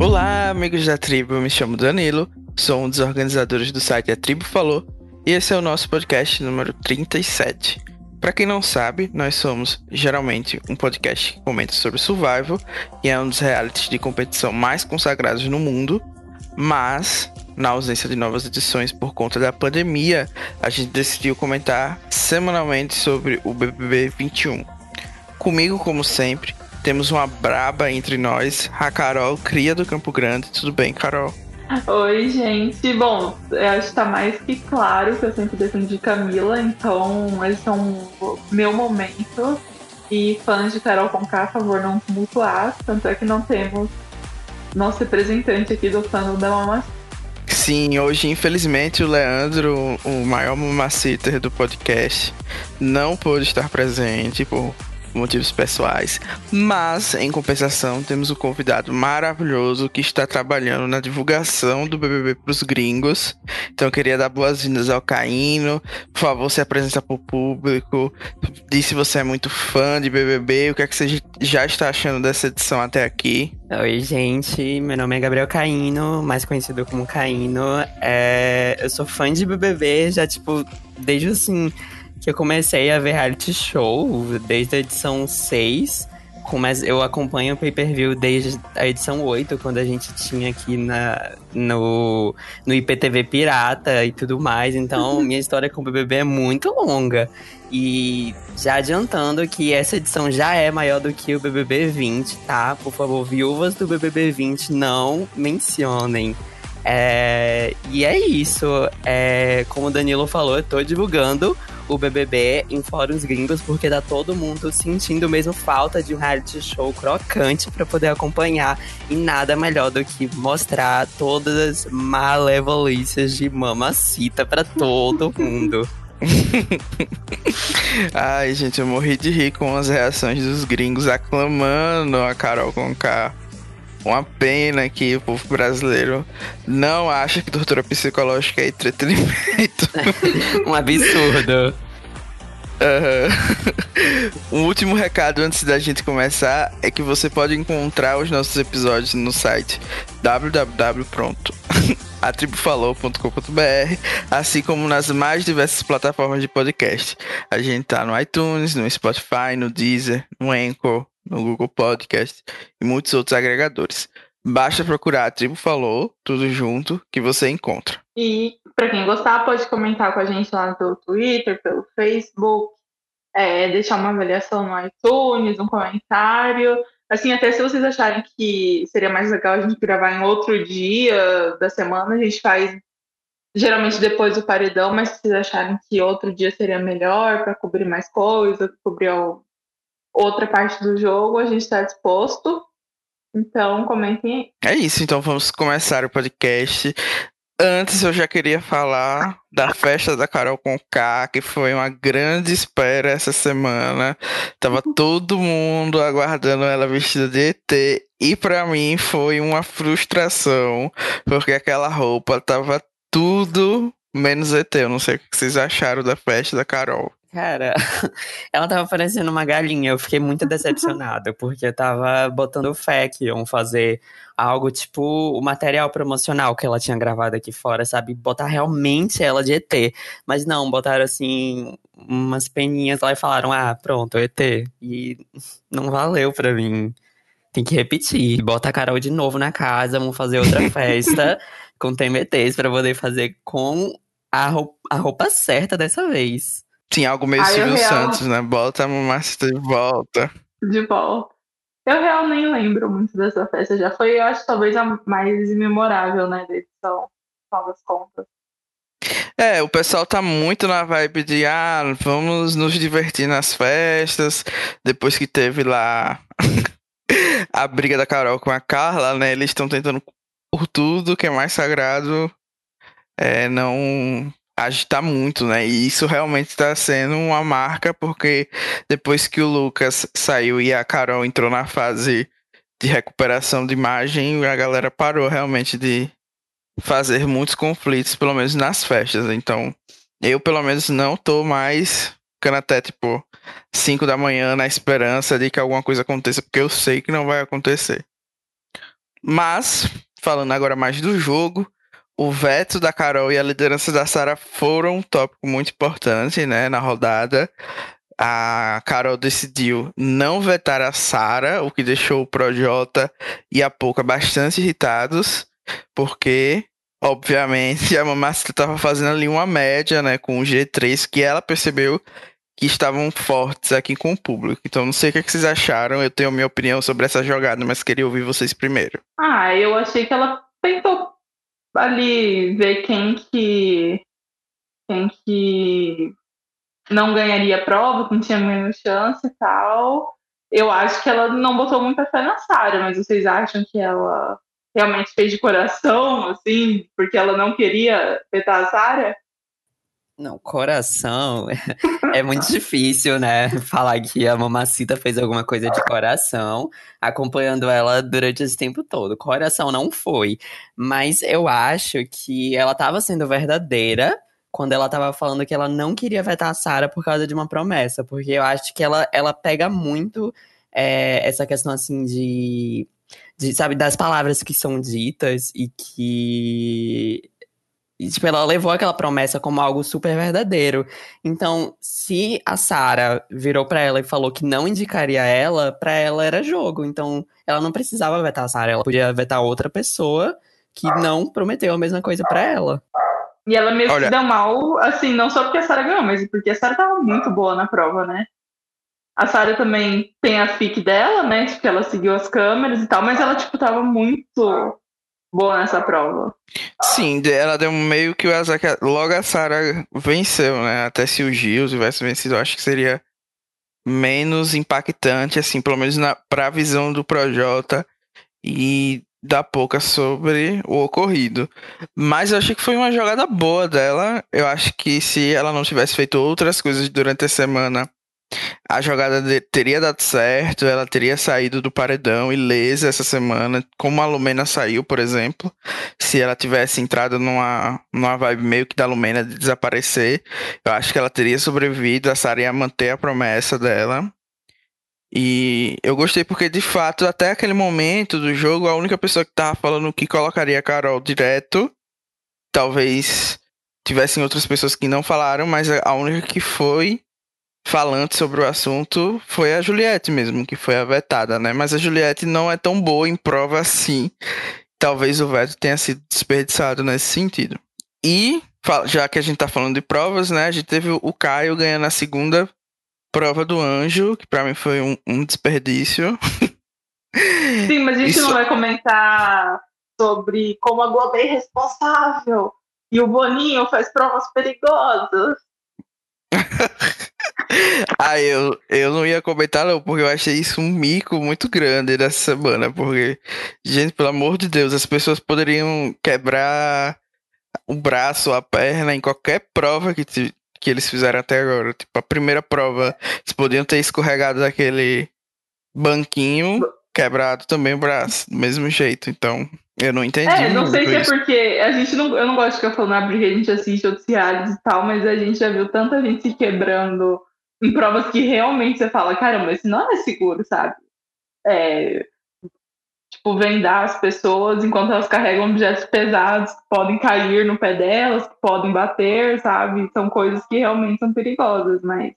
Olá, amigos da Tribo, eu me chamo Danilo, sou um dos organizadores do site A Tribo Falou e esse é o nosso podcast número 37. Para quem não sabe, nós somos geralmente um podcast que comenta sobre survival, que é um dos realities de competição mais consagrados no mundo, mas na ausência de novas edições por conta da pandemia, a gente decidiu comentar semanalmente sobre o BBB 21. Comigo, como sempre, temos uma braba entre nós, a Carol, cria do Campo Grande. Tudo bem, Carol? Oi, gente. Bom, eu acho que tá mais que claro que eu sempre defendi Camila, então eles são meu momento. E fãs de Karol Conká, por favor, não tumultuar. Tanto é que não temos nosso representante aqui do fandom da Mamacinha. Sim, hoje, infelizmente, o Leandro, o maior mamaciter do podcast, não pôde estar presente por motivos pessoais, mas em compensação temos um convidado maravilhoso que está trabalhando na divulgação do BBB para os gringos. Então eu queria dar boas-vindas ao Caíno. Por favor, se apresenta para o público, diz se você é muito fã de BBB, o que é que você já está achando dessa edição até aqui. Oi, gente, meu nome é Gabriel Caíno, mais conhecido como Caíno. Eu sou fã de BBB já, desde assim que eu comecei a ver reality show, desde a edição 6. Eu acompanho o pay-per-view desde a edição 8, quando a gente tinha aqui no IPTV Pirata e tudo mais. Então, minha história com o BBB é muito longa. E já adiantando que essa edição já é maior do que o BBB 20, tá? Por favor, viúvas do BBB 20, não mencionem. E é isso. Como o Danilo falou, eu tô divulgando o BBB em fóruns gringos, porque tá todo mundo sentindo mesmo falta de um reality show crocante pra poder acompanhar, e nada melhor do que mostrar todas as malevolências de mamacita pra todo mundo. Ai, gente, eu morri de rir com as reações dos gringos aclamando a Karol Conká. Uma pena que o povo brasileiro não acha que tortura psicológica é entretenimento. Um absurdo. Um último recado antes da gente começar é que você pode encontrar os nossos episódios no site www.atribofalou.com.br, assim como nas mais diversas plataformas de podcast. A gente tá no iTunes, no Spotify, no Deezer, no Anchor, no Google Podcast e muitos outros agregadores. Basta procurar A Tribo Falou, tudo junto, que você encontra. E para quem gostar, pode comentar com a gente lá pelo Twitter, pelo Facebook, deixar uma avaliação no iTunes, um comentário. Assim, até se vocês acharem que seria mais legal a gente gravar em outro dia da semana, a gente faz geralmente depois do paredão, mas se vocês acharem que outro dia seria melhor para cobrir mais coisa, cobrir outra parte do jogo, a gente está disposto. Então, comentem aí. É isso, então vamos começar o podcast. Antes, eu já queria falar da festa da Karol Conká, que foi uma grande espera essa semana. Tava todo mundo aguardando ela vestida de ET, e pra mim foi uma frustração, porque aquela roupa tava tudo menos ET. Eu não sei o que vocês acharam da festa da Karol. Cara, ela tava parecendo uma galinha. Eu fiquei muito decepcionada, porque eu tava botando fé que iam fazer algo tipo o material promocional que ela tinha gravado aqui fora, sabe? Botar realmente ela de ET. Mas não, botaram assim umas peninhas lá e falaram, ah, pronto, ET. E não valeu pra mim. Tem que repetir. Bota a Karol de novo na casa, vamos fazer outra festa com TMTs pra poder fazer com a roupa certa dessa vez. Tinha algo meio Silvio Santos, né? Bota a mamacita de volta. De volta. Eu realmente nem lembro muito dessa festa. Já foi, eu acho, talvez a mais memorável, né? Da edição, no das contas. O pessoal tá muito na vibe de, vamos nos divertir nas festas. Depois que teve lá a briga da Karol com a Carla, né? Eles estão tentando, por tudo que é mais sagrado, não agitar muito, né? E isso realmente tá sendo uma marca, porque depois que o Lucas saiu e a Karol entrou na fase de recuperação de imagem, a galera parou realmente de fazer muitos conflitos, pelo menos nas festas. Então, eu pelo menos não tô mais ficando até 5 da manhã na esperança de que alguma coisa aconteça, porque eu sei que não vai acontecer. Mas, falando agora mais do jogo, o veto da Carol e a liderança da Sarah foram um tópico muito importante, né, na rodada. A Carol decidiu não vetar a Sarah, o que deixou o Projota e a Pocah bastante irritados, porque, obviamente, a mamacita estava fazendo ali uma média, né, com o G3, que ela percebeu que estavam fortes aqui com o público. Então, não sei o que, é que vocês acharam, eu tenho a minha opinião sobre essa jogada, mas queria ouvir vocês primeiro. Ah, eu achei que ela tentou ali ver quem que não ganharia prova, não tinha menos chance e tal. Eu acho que ela não botou muita fé na Sarah, mas vocês acham que ela realmente fez de coração, assim, porque ela não queria vetar a Sarah? Não, coração... é muito difícil, né? Falar que a mamacita fez alguma coisa de coração, acompanhando ela durante esse tempo todo. Coração não foi. Mas eu acho que ela estava sendo verdadeira quando ela tava falando que ela não queria vetar a Sarah por causa de uma promessa. Porque eu acho que ela pega muito essa questão, assim, de, sabe, das palavras que são ditas e que... E, tipo, ela levou aquela promessa como algo super verdadeiro. Então, se a Sarah virou pra ela e falou que não indicaria ela, pra ela era jogo. Então, ela não precisava vetar a Sarah. Ela podia vetar outra pessoa que não prometeu a mesma coisa pra ela. E ela meio que deu mal, assim, não só porque a Sarah ganhou, mas porque a Sarah tava muito boa na prova, né? A Sarah também tem a fic dela, né? Tipo, ela seguiu as câmeras e tal, mas ela, tipo, tava muito boa nessa prova. Sim, ela deu meio que o azar que logo a Sarah venceu, né? Até se o Gil tivesse vencido, eu acho que seria menos impactante, assim, pelo menos pra visão do Projota e da Pocah sobre o ocorrido. Mas eu achei que foi uma jogada boa dela. Eu acho que se ela não tivesse feito outras coisas durante a semana, a jogada teria dado certo, ela teria saído do paredão ilesa essa semana, como a Lumena saiu, por exemplo. Se ela tivesse entrado numa vibe meio que da Lumena de desaparecer, eu acho que ela teria sobrevivido, a Sarah ia manter a promessa dela. E eu gostei porque, de fato, até aquele momento do jogo, a única pessoa que tava falando que colocaria a Carol direto, talvez tivessem outras pessoas que não falaram, mas a única que foi falando sobre o assunto foi a Juliette mesmo, que foi a vetada, né? Mas a Juliette não é tão boa em prova assim. Talvez o veto tenha sido desperdiçado nesse sentido. E, já que a gente tá falando de provas, né? A gente teve o Caio ganhando a segunda prova do anjo, que pra mim foi um desperdício. Sim, mas a gente não vai comentar sobre como a Globo é irresponsável e o Boninho faz provas perigosas. Ah, eu não ia comentar não, porque eu achei isso um mico muito grande dessa semana, porque, gente, pelo amor de Deus, as pessoas poderiam quebrar o braço, a perna, em qualquer prova que eles fizeram até agora. Tipo, a primeira prova, eles podiam ter escorregado daquele banquinho, quebrado também o braço, do mesmo jeito, então... Eu não entendi. Não sei se é porque a gente não... Eu não gosto de ficar falando, porque a gente assiste outros realities e tal, mas a gente já viu tanta gente se quebrando em provas que realmente você fala, caramba, isso não é seguro, sabe? Tipo, vendar as pessoas enquanto elas carregam objetos pesados que podem cair no pé delas, que podem bater, sabe? São coisas que realmente são perigosas, mas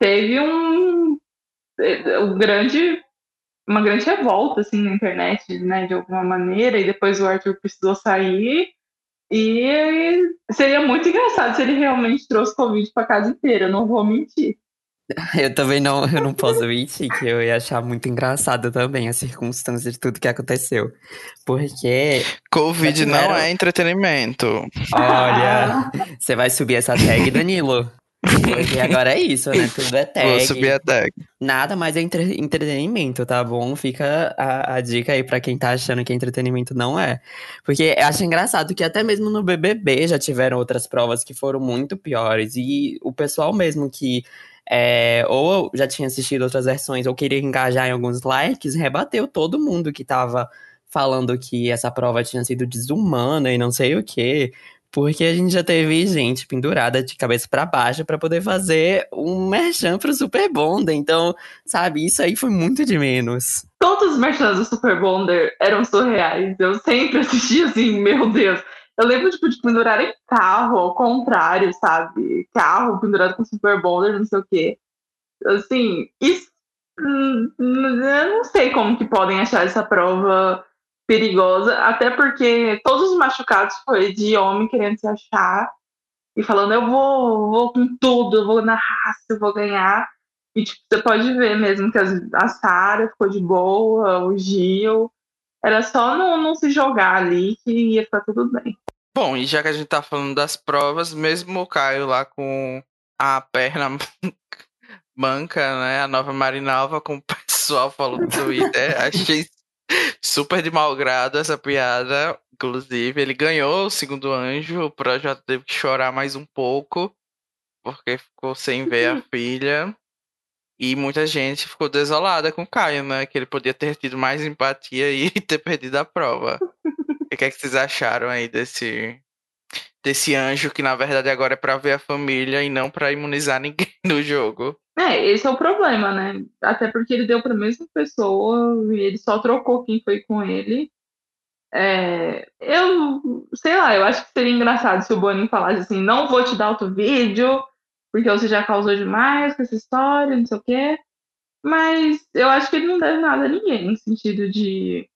teve uma grande revolta, assim, na internet, né, de alguma maneira, e depois o Arthur precisou sair, e seria muito engraçado se ele realmente trouxe Covid pra casa inteira, eu não vou mentir. Eu também não posso mentir, que eu ia achar muito engraçado também as circunstâncias de tudo que aconteceu, porque... Covid não é entretenimento. Olha, você vai subir essa tag, Danilo? Porque agora é isso, né? Tudo é tag. Vou subir a tag. Nada mais é entretenimento, tá bom? Fica a dica aí pra quem tá achando que entretenimento não é. Porque eu acho engraçado que até mesmo no BBB já tiveram outras provas que foram muito piores. E o pessoal mesmo que ou já tinha assistido outras versões ou queria engajar em alguns likes, rebateu todo mundo que tava falando que essa prova tinha sido desumana e não sei o quê. Porque a gente já teve gente pendurada de cabeça pra baixo pra poder fazer um merchan pro Super Bonder. Então, sabe, isso aí foi muito de menos. Todos os merchans do Super Bonder eram surreais. Eu sempre assistia assim, meu Deus. Eu lembro, tipo, de pendurar em carro, ao contrário, sabe? Carro pendurado com Super Bonder, não sei o quê. Assim, isso... Eu não sei como que podem achar essa prova... perigosa, até porque todos os machucados foi de homem querendo se achar e falando eu vou com tudo, eu vou na raça, eu vou ganhar. E tipo, você pode ver mesmo que a Sarah ficou de boa, o Gil, era só não se jogar ali que ia ficar tudo bem. Bom, e já que a gente tá falando das provas, mesmo o Caio lá com a perna manca, né, a nova Marinalva, como o pessoal falou no Twitter, achei super de mau grado essa piada. Inclusive, ele ganhou o segundo anjo. O Projota teve que chorar mais um pouco, porque ficou sem ver a filha. E muita gente ficou desolada com o Caio, né? Que ele podia ter tido mais empatia e ter perdido a prova. O que é que vocês acharam aí desse anjo que, na verdade, agora é pra ver a família e não pra imunizar ninguém no jogo? É, esse é o problema, né? Até porque ele deu para a mesma pessoa e ele só trocou quem foi com ele. É, eu sei lá, eu acho que seria engraçado se o Boninho falasse assim, não vou te dar outro vídeo, porque você já causou demais com essa história, não sei o quê. Mas eu acho que ele não deve nada a ninguém, no sentido de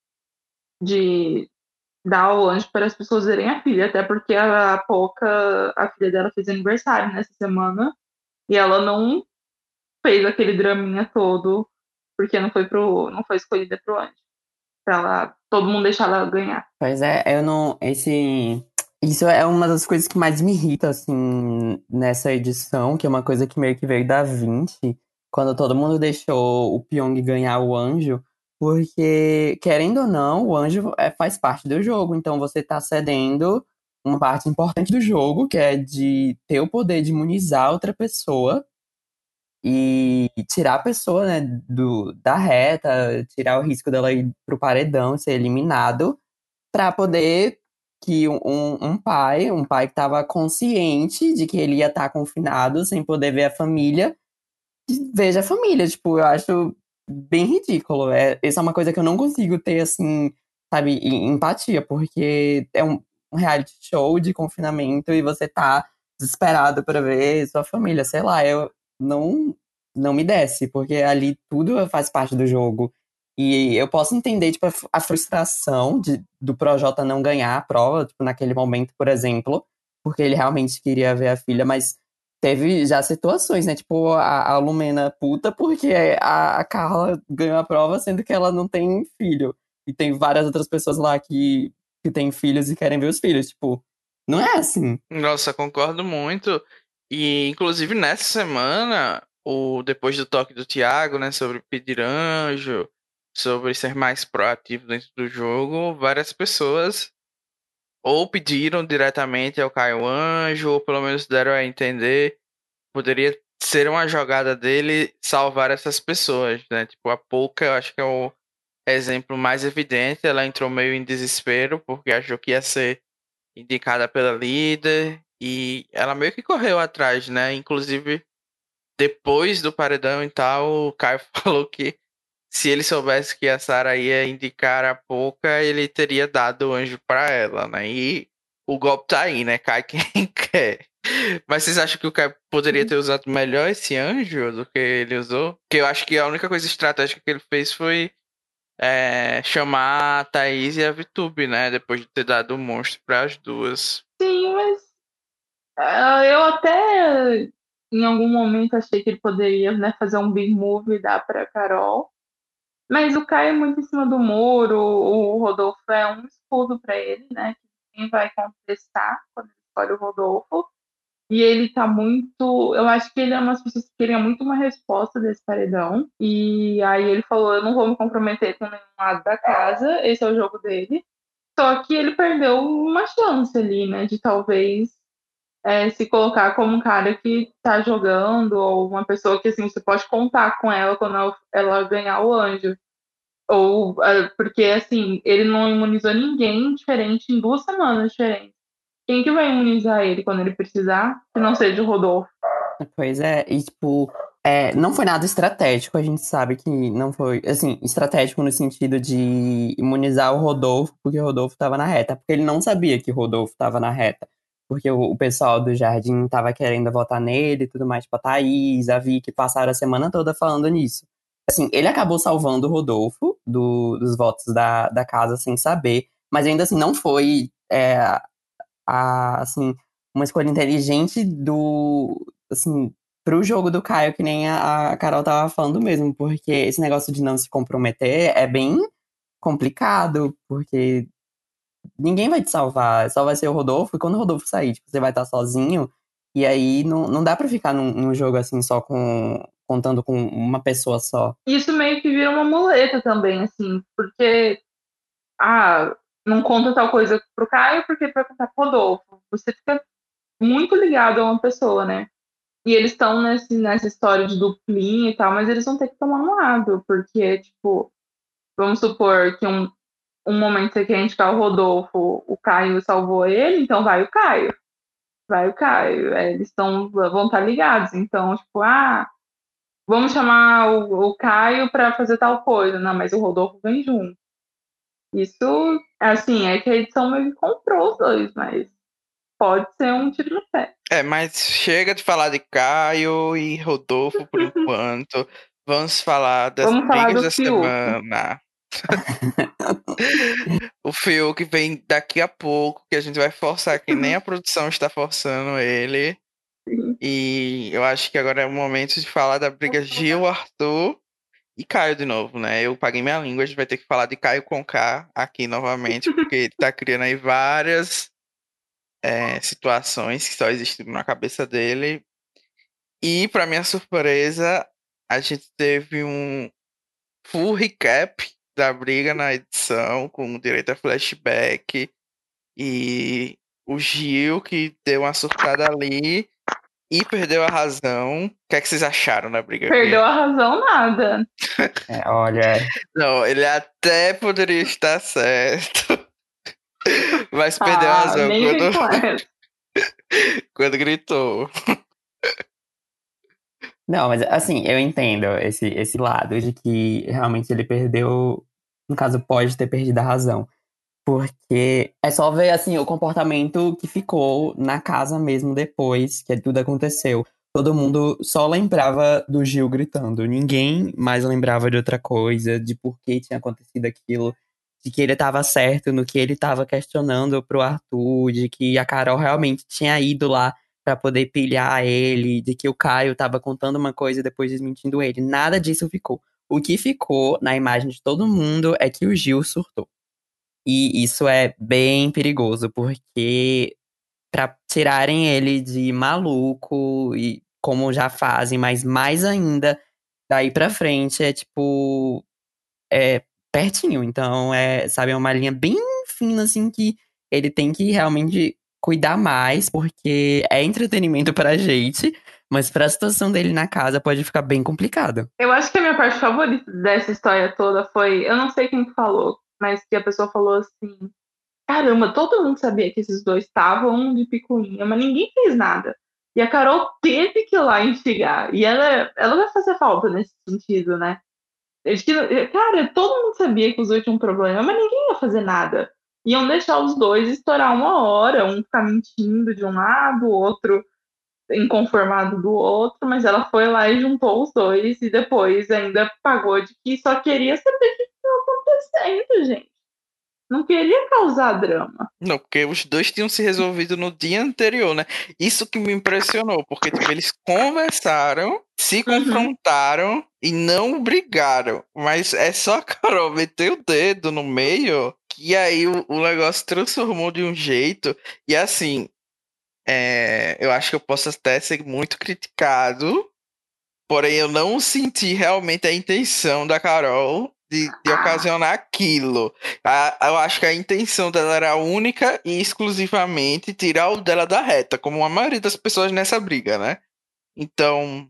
dar o anjo para as pessoas verem a filha. Até porque a Pocah, a filha dela, fez aniversário nessa semana e ela não fez aquele draminha todo, porque não foi escolhida pro anjo. Pra ela, todo mundo deixar ela ganhar. Pois é, eu não... Isso é uma das coisas que mais me irrita, assim, nessa edição, que é uma coisa que meio que veio da 20, quando todo mundo deixou o Pyong ganhar o anjo, porque, querendo ou não, o anjo faz parte do jogo, então você tá cedendo uma parte importante do jogo, que é de ter o poder de imunizar outra pessoa, e tirar a pessoa, né, da reta, tirar o risco dela ir pro paredão, ser eliminado, pra poder que um pai que tava consciente de que ele ia estar confinado, sem poder ver a família, veja a família. Tipo, eu acho bem ridículo. Essa é uma coisa que eu não consigo ter, assim, sabe, empatia, porque é um reality show de confinamento e você tá desesperado pra ver sua família, sei lá, não me desce, porque ali tudo faz parte do jogo. E eu posso entender, tipo, a frustração do Projota não ganhar a prova, tipo, naquele momento, por exemplo, porque ele realmente queria ver a filha, mas teve já situações, né? Tipo, a Lumena puta, porque a Carla ganhou a prova sendo que ela não tem filho. E tem várias outras pessoas lá que têm filhos e querem ver os filhos, tipo, não é assim. Nossa, concordo muito. E, inclusive, nessa semana, depois do toque do Thiago, né, sobre pedir anjo, sobre ser mais proativo dentro do jogo, várias pessoas ou pediram diretamente ao Caio anjo, ou pelo menos deram a entender, poderia ser uma jogada dele salvar essas pessoas, né? Tipo, a Pocah, eu acho que é o exemplo mais evidente, ela entrou meio em desespero, porque achou que ia ser indicada pela líder, e ela meio que correu atrás, né? Inclusive, depois do paredão e tal, o Caio falou que se ele soubesse que a Sarah ia indicar a Pocah, ele teria dado o anjo pra ela, né? E o golpe tá aí, né? Cai quem quer. Mas vocês acham que o Caio poderia ter usado melhor esse anjo do que ele usou? Porque eu acho que a única coisa estratégica que ele fez foi chamar a Thaís e a Viih Tube, né? Depois de ter dado o monstro pras duas. Sim, mas... eu até em algum momento achei que ele poderia, né, fazer um big move e dar pra Carol, mas o Caio é muito em cima do muro, o Rodolfo é um escudo pra ele, né, quem vai contestar quando ele escolhe o Rodolfo, e ele tá muito, eu acho que ele é uma das pessoas que queria muito uma resposta desse paredão, e aí ele falou, eu não vou me comprometer com nenhum lado da casa, esse é o jogo dele, só que ele perdeu uma chance ali, né, de talvez se colocar como um cara que tá jogando, ou uma pessoa que, assim, você pode contar com ela quando ela ganhar o anjo. Ou, porque, assim, ele não imunizou ninguém diferente em 2 semanas diferentes. Quem que vai imunizar ele quando ele precisar, que não seja o Rodolfo? Pois é, e tipo, não foi nada estratégico, a gente sabe que não foi, assim, estratégico no sentido de imunizar o Rodolfo, porque o Rodolfo tava na reta, porque ele não sabia que o Rodolfo tava na reta, porque o pessoal do Jardim tava querendo votar nele e tudo mais, tipo, a Thaís, a Viih, que passaram a semana toda falando nisso. Assim, ele acabou salvando o Rodolfo dos votos da casa sem saber, mas ainda assim não foi assim, uma escolha inteligente assim, pro jogo do Caio, que nem a Carol tava falando mesmo, porque esse negócio de não se comprometer é bem complicado, porque ninguém vai te salvar, só vai ser o Rodolfo, e quando o Rodolfo sair, tipo, você vai estar sozinho, e aí não dá pra ficar num jogo assim só contando com uma pessoa só. Isso meio que vira uma muleta também, assim, porque não conta tal coisa pro Caio porque vai contar pro Rodolfo. Você fica muito ligado a uma pessoa, né? E eles estão nessa história de duplinha e tal, mas eles vão ter que tomar um lado, porque, tipo, vamos supor que um momento você quer indicar o Rodolfo, o Caio salvou ele, então vai o Caio. Vai o Caio. Eles vão estar ligados. Então, tipo, vamos chamar o Caio pra fazer tal coisa. Não, mas o Rodolfo vem junto. Isso, assim, é que a edição meio que comprou os dois, mas pode ser um tiro no pé. Mas chega de falar de Caio e Rodolfo por enquanto. Vamos falar das brigas da semana. O Fiuk vem daqui a pouco, que a gente vai forçar, que nem a produção está forçando ele. Sim. E eu acho que agora é o momento de falar da briga Gil, Arthur e Caio de novo, né? Eu paguei minha língua, a gente vai ter que falar de Karol Conká aqui novamente, porque ele tá criando aí várias situações que só existem na cabeça dele. E, pra minha surpresa, a gente teve um full recap da briga na edição, com direito a flashback, e o Gil, que deu uma surtada ali e perdeu a razão. O que é que vocês acharam da briga? Perdeu a razão nada. Olha... Não, ele até poderia estar certo. Mas perdeu a razão quando gritou. Não, mas assim, eu entendo esse lado de que realmente ele perdeu... No caso, pode ter perdido a razão. Porque é só ver, assim, o comportamento que ficou na casa mesmo depois que tudo aconteceu. Todo mundo só lembrava do Gil gritando. Ninguém mais lembrava de outra coisa, de por que tinha acontecido aquilo, de que ele estava certo no que ele estava questionando pro Arthur, de que a Carol realmente tinha ido lá para poder pilhar ele, de que o Caio estava contando uma coisa e depois desmentindo ele. Nada disso ficou. O que ficou na imagem de todo mundo é que o Gil surtou. E isso é bem perigoso, porque pra tirarem ele de maluco, e como já fazem, mas mais ainda, daí pra frente é tipo... É pertinho, então é uma linha bem fina, assim, que ele tem que realmente cuidar mais, porque é entretenimento pra gente, mas pra situação dele na casa pode ficar bem complicado. Eu acho que a minha parte favorita dessa história toda foi... Eu não sei quem falou, mas que a pessoa falou assim, caramba, todo mundo sabia que esses dois estavam de picuinha, mas ninguém fez nada. E a Carol teve que ir lá instigar. E ela vai fazer falta nesse sentido, né? Cara, todo mundo sabia que os dois tinham um problema, mas ninguém ia fazer nada. Iam deixar os dois estourar uma hora, um ficar mentindo de um lado, o outro inconformado do outro, mas ela foi lá e juntou os dois e depois ainda pagou de que só queria saber o que estava acontecendo, gente. Não queria causar drama. Não, porque os dois tinham se resolvido no dia anterior, né? Isso que me impressionou, porque tipo, eles conversaram, se confrontaram e não brigaram. Mas é só a Carol meter o dedo no meio e aí o negócio transformou de um jeito e assim... eu acho que eu posso até ser muito criticado, porém eu não senti realmente a intenção da Carol de ocasionar aquilo. Eu acho que a intenção dela era única e exclusivamente tirar o dela da reta, como a maioria das pessoas nessa briga, né? Então,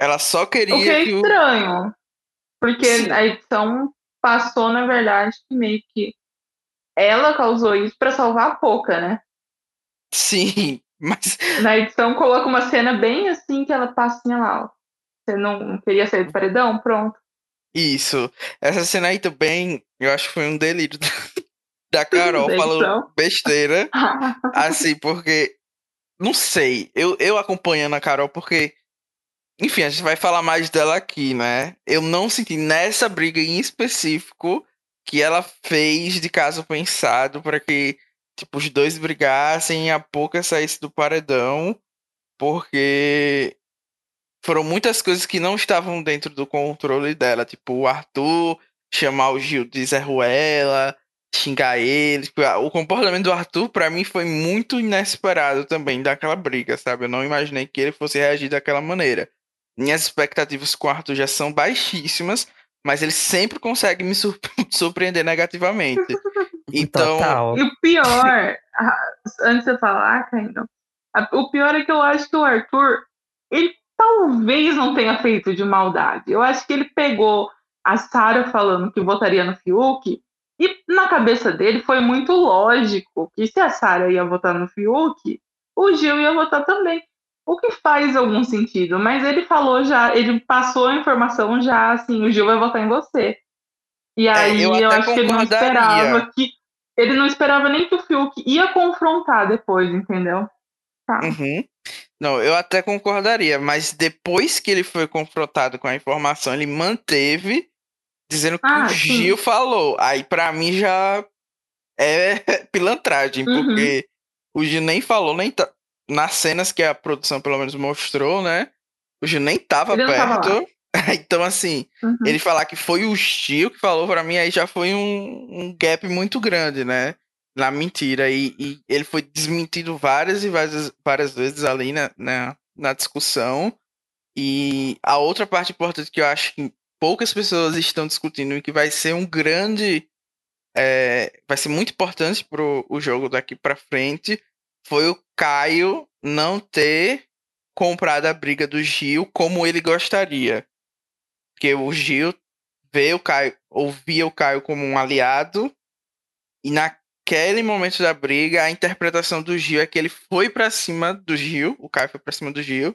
ela só queria... O que é estranho, porque sim, a edição passou, na verdade, que meio que ela causou isso pra salvar a Pocah, né? Sim, mas... Na edição coloca uma cena bem assim, que ela passinha lá, ó. Você não queria sair do paredão? Pronto. Isso. Essa cena aí também, eu acho que foi um delírio da Carol falando besteira. Assim, porque... Não sei, eu acompanhando a Carol, porque... Enfim, a gente vai falar mais dela aqui, né? Eu não senti nessa briga em específico que ela fez de caso pensado para que... Tipo, os dois brigassem e a Pocah saísse do paredão, porque foram muitas coisas que não estavam dentro do controle dela. Tipo, o Arthur chamar o Gil de Zé Ruela, xingar ele. Tipo, o comportamento do Arthur, pra mim, foi muito inesperado também daquela briga, sabe? Eu não imaginei que ele fosse reagir daquela maneira. Minhas expectativas com o Arthur já são baixíssimas, mas ele sempre consegue me surpreender negativamente. Então... Total. E o pior, antes de eu falar, Caíno, o pior é que eu acho que o Arthur, ele talvez não tenha feito de maldade. Eu acho que ele pegou a Sarah falando que votaria no Fiuk, e na cabeça dele foi muito lógico que se a Sarah ia votar no Fiuk, o Gil ia votar também. O que faz algum sentido, mas ele falou já, ele passou a informação já, assim, o Gil vai votar em você. E aí eu acho que ele não esperava que... Ele não esperava nem que o Fiuk ia confrontar depois, entendeu? Tá. Uhum. Não, eu até concordaria, mas depois que ele foi confrontado com a informação, ele manteve dizendo que o Gil falou. Aí pra mim já é pilantragem, porque o Gil nem falou, nem nas cenas que a produção pelo menos mostrou, né? O Gil nem tava perto. Tava lá. Então, assim, ele falar que foi o Gil que falou pra mim, aí já foi um gap muito grande, né? Na mentira. E ele foi desmentido várias vezes ali na discussão. E a outra parte importante que eu acho que poucas pessoas estão discutindo e que vai ser um grande... vai ser muito importante pro o jogo daqui pra frente foi o Caio não ter comprado a briga do Gil como ele gostaria. Porque o Gil vê o Caio, ouvia o Caio como um aliado, e naquele momento da briga, a interpretação do Gil é que ele foi pra cima do Gil, o Caio foi pra cima do Gil,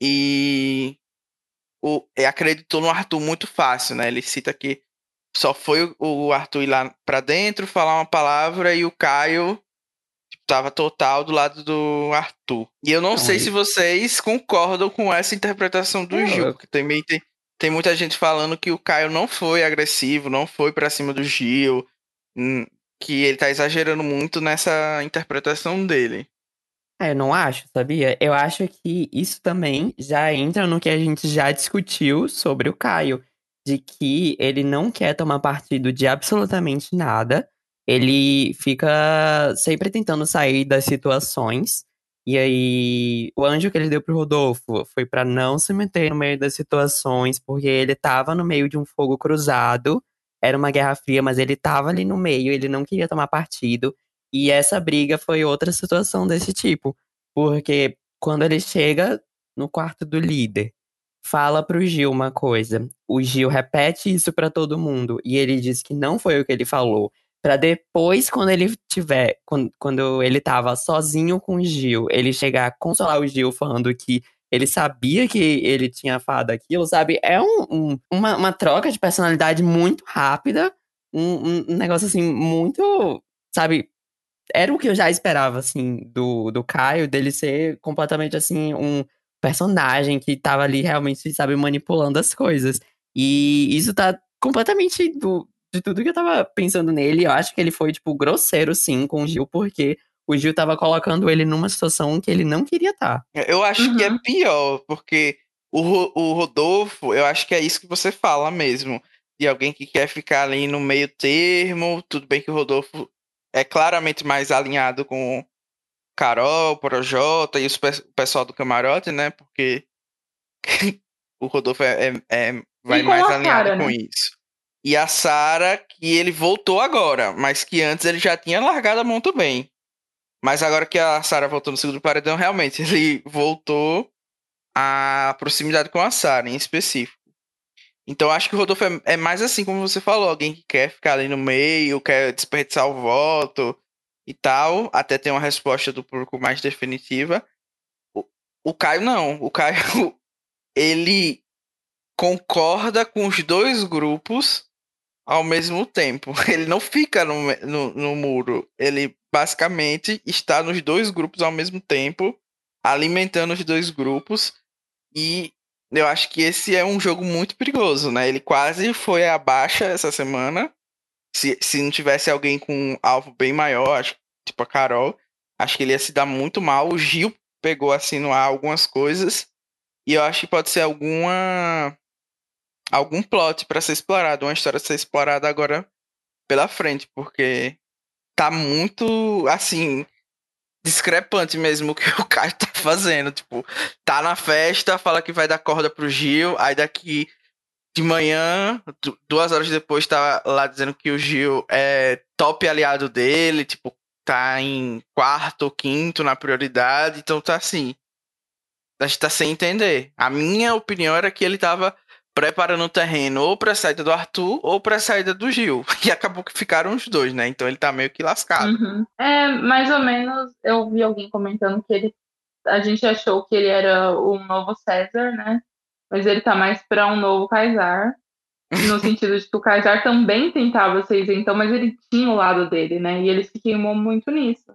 e acreditou no Arthur muito fácil, né? Ele cita que só foi o Arthur ir lá pra dentro, falar uma palavra, e o Caio tava total do lado do Arthur. E eu não sei se vocês concordam com essa interpretação do Gil, porque também tem muita gente falando que o Caio não foi agressivo, não foi pra cima do Gil, que ele tá exagerando muito nessa interpretação dele. Eu não acho, sabia? Eu acho que isso também já entra no que a gente já discutiu sobre o Caio, de que ele não quer tomar partido de absolutamente nada, ele fica sempre tentando sair das situações. E aí, o anjo que ele deu pro Rodolfo foi pra não se meter no meio das situações, porque ele tava no meio de um fogo cruzado, era uma guerra fria, mas ele tava ali no meio, ele não queria tomar partido. E essa briga foi outra situação desse tipo, porque quando ele chega no quarto do líder, fala pro Gil uma coisa, o Gil repete isso pra todo mundo, e ele diz que não foi o que ele falou. Pra depois, quando ele tava sozinho com o Gil, ele chegar a consolar o Gil falando que ele sabia que ele tinha falado aquilo, sabe? É uma troca de personalidade muito rápida, um negócio assim, muito, sabe? Era o que eu já esperava, assim, do Caio, dele ser completamente, assim, um personagem que tava ali realmente, sabe, manipulando as coisas. E isso tá completamente de tudo que eu tava pensando nele, eu acho que ele foi, tipo, grosseiro, sim, com o Gil, porque o Gil tava colocando ele numa situação que ele não queria estar. Eu acho que é pior, porque o Rodolfo, eu acho que é isso que você fala mesmo, de alguém que quer ficar ali no meio termo. Tudo bem que o Rodolfo é claramente mais alinhado com Carol, Projota e o pessoal do camarote, né, porque o Rodolfo vai mais alinhado com isso. E a Sarah, que ele voltou agora, mas que antes ele já tinha largado a mão também. Mas agora que a Sarah voltou no segundo paredão, realmente, ele voltou à proximidade com a Sarah, em específico. Então, acho que o Rodolfo é mais assim, como você falou, alguém que quer ficar ali no meio, quer desperdiçar o voto, e tal, até ter uma resposta do público mais definitiva. O Caio não. O Caio, ele concorda com os dois grupos ao mesmo tempo. Ele não fica no muro. Ele basicamente está nos dois grupos ao mesmo tempo, alimentando os dois grupos. E eu acho que esse é um jogo muito perigoso, né? Ele quase foi à baixa essa semana. Se não tivesse alguém com um alvo bem maior, acho, tipo a Carol, acho que ele ia se dar muito mal. O Gil pegou assim no ar algumas coisas. E eu acho que pode ser algum plot para ser explorado, uma história a ser explorada agora pela frente, porque tá muito, assim, discrepante mesmo o que o Caio tá fazendo. Tipo, tá na festa, fala que vai dar corda pro Gil, aí daqui de manhã, 2 horas depois, tá lá dizendo que o Gil é top aliado dele, tipo, tá em 4º ou 5º na prioridade, então tá assim... A gente tá sem entender. A minha opinião era que ele tava preparando o terreno ou pra saída do Arthur ou pra saída do Gil. E acabou que ficaram os dois, né? Então ele tá meio que lascado. Uhum. É, mais ou menos, eu vi alguém comentando que a gente achou que ele era o novo César, né? Mas ele tá mais pra um novo Kaysar. No sentido de que o Kaysar também tentava ser isentão, mas ele tinha o lado dele, né? E ele se queimou muito nisso.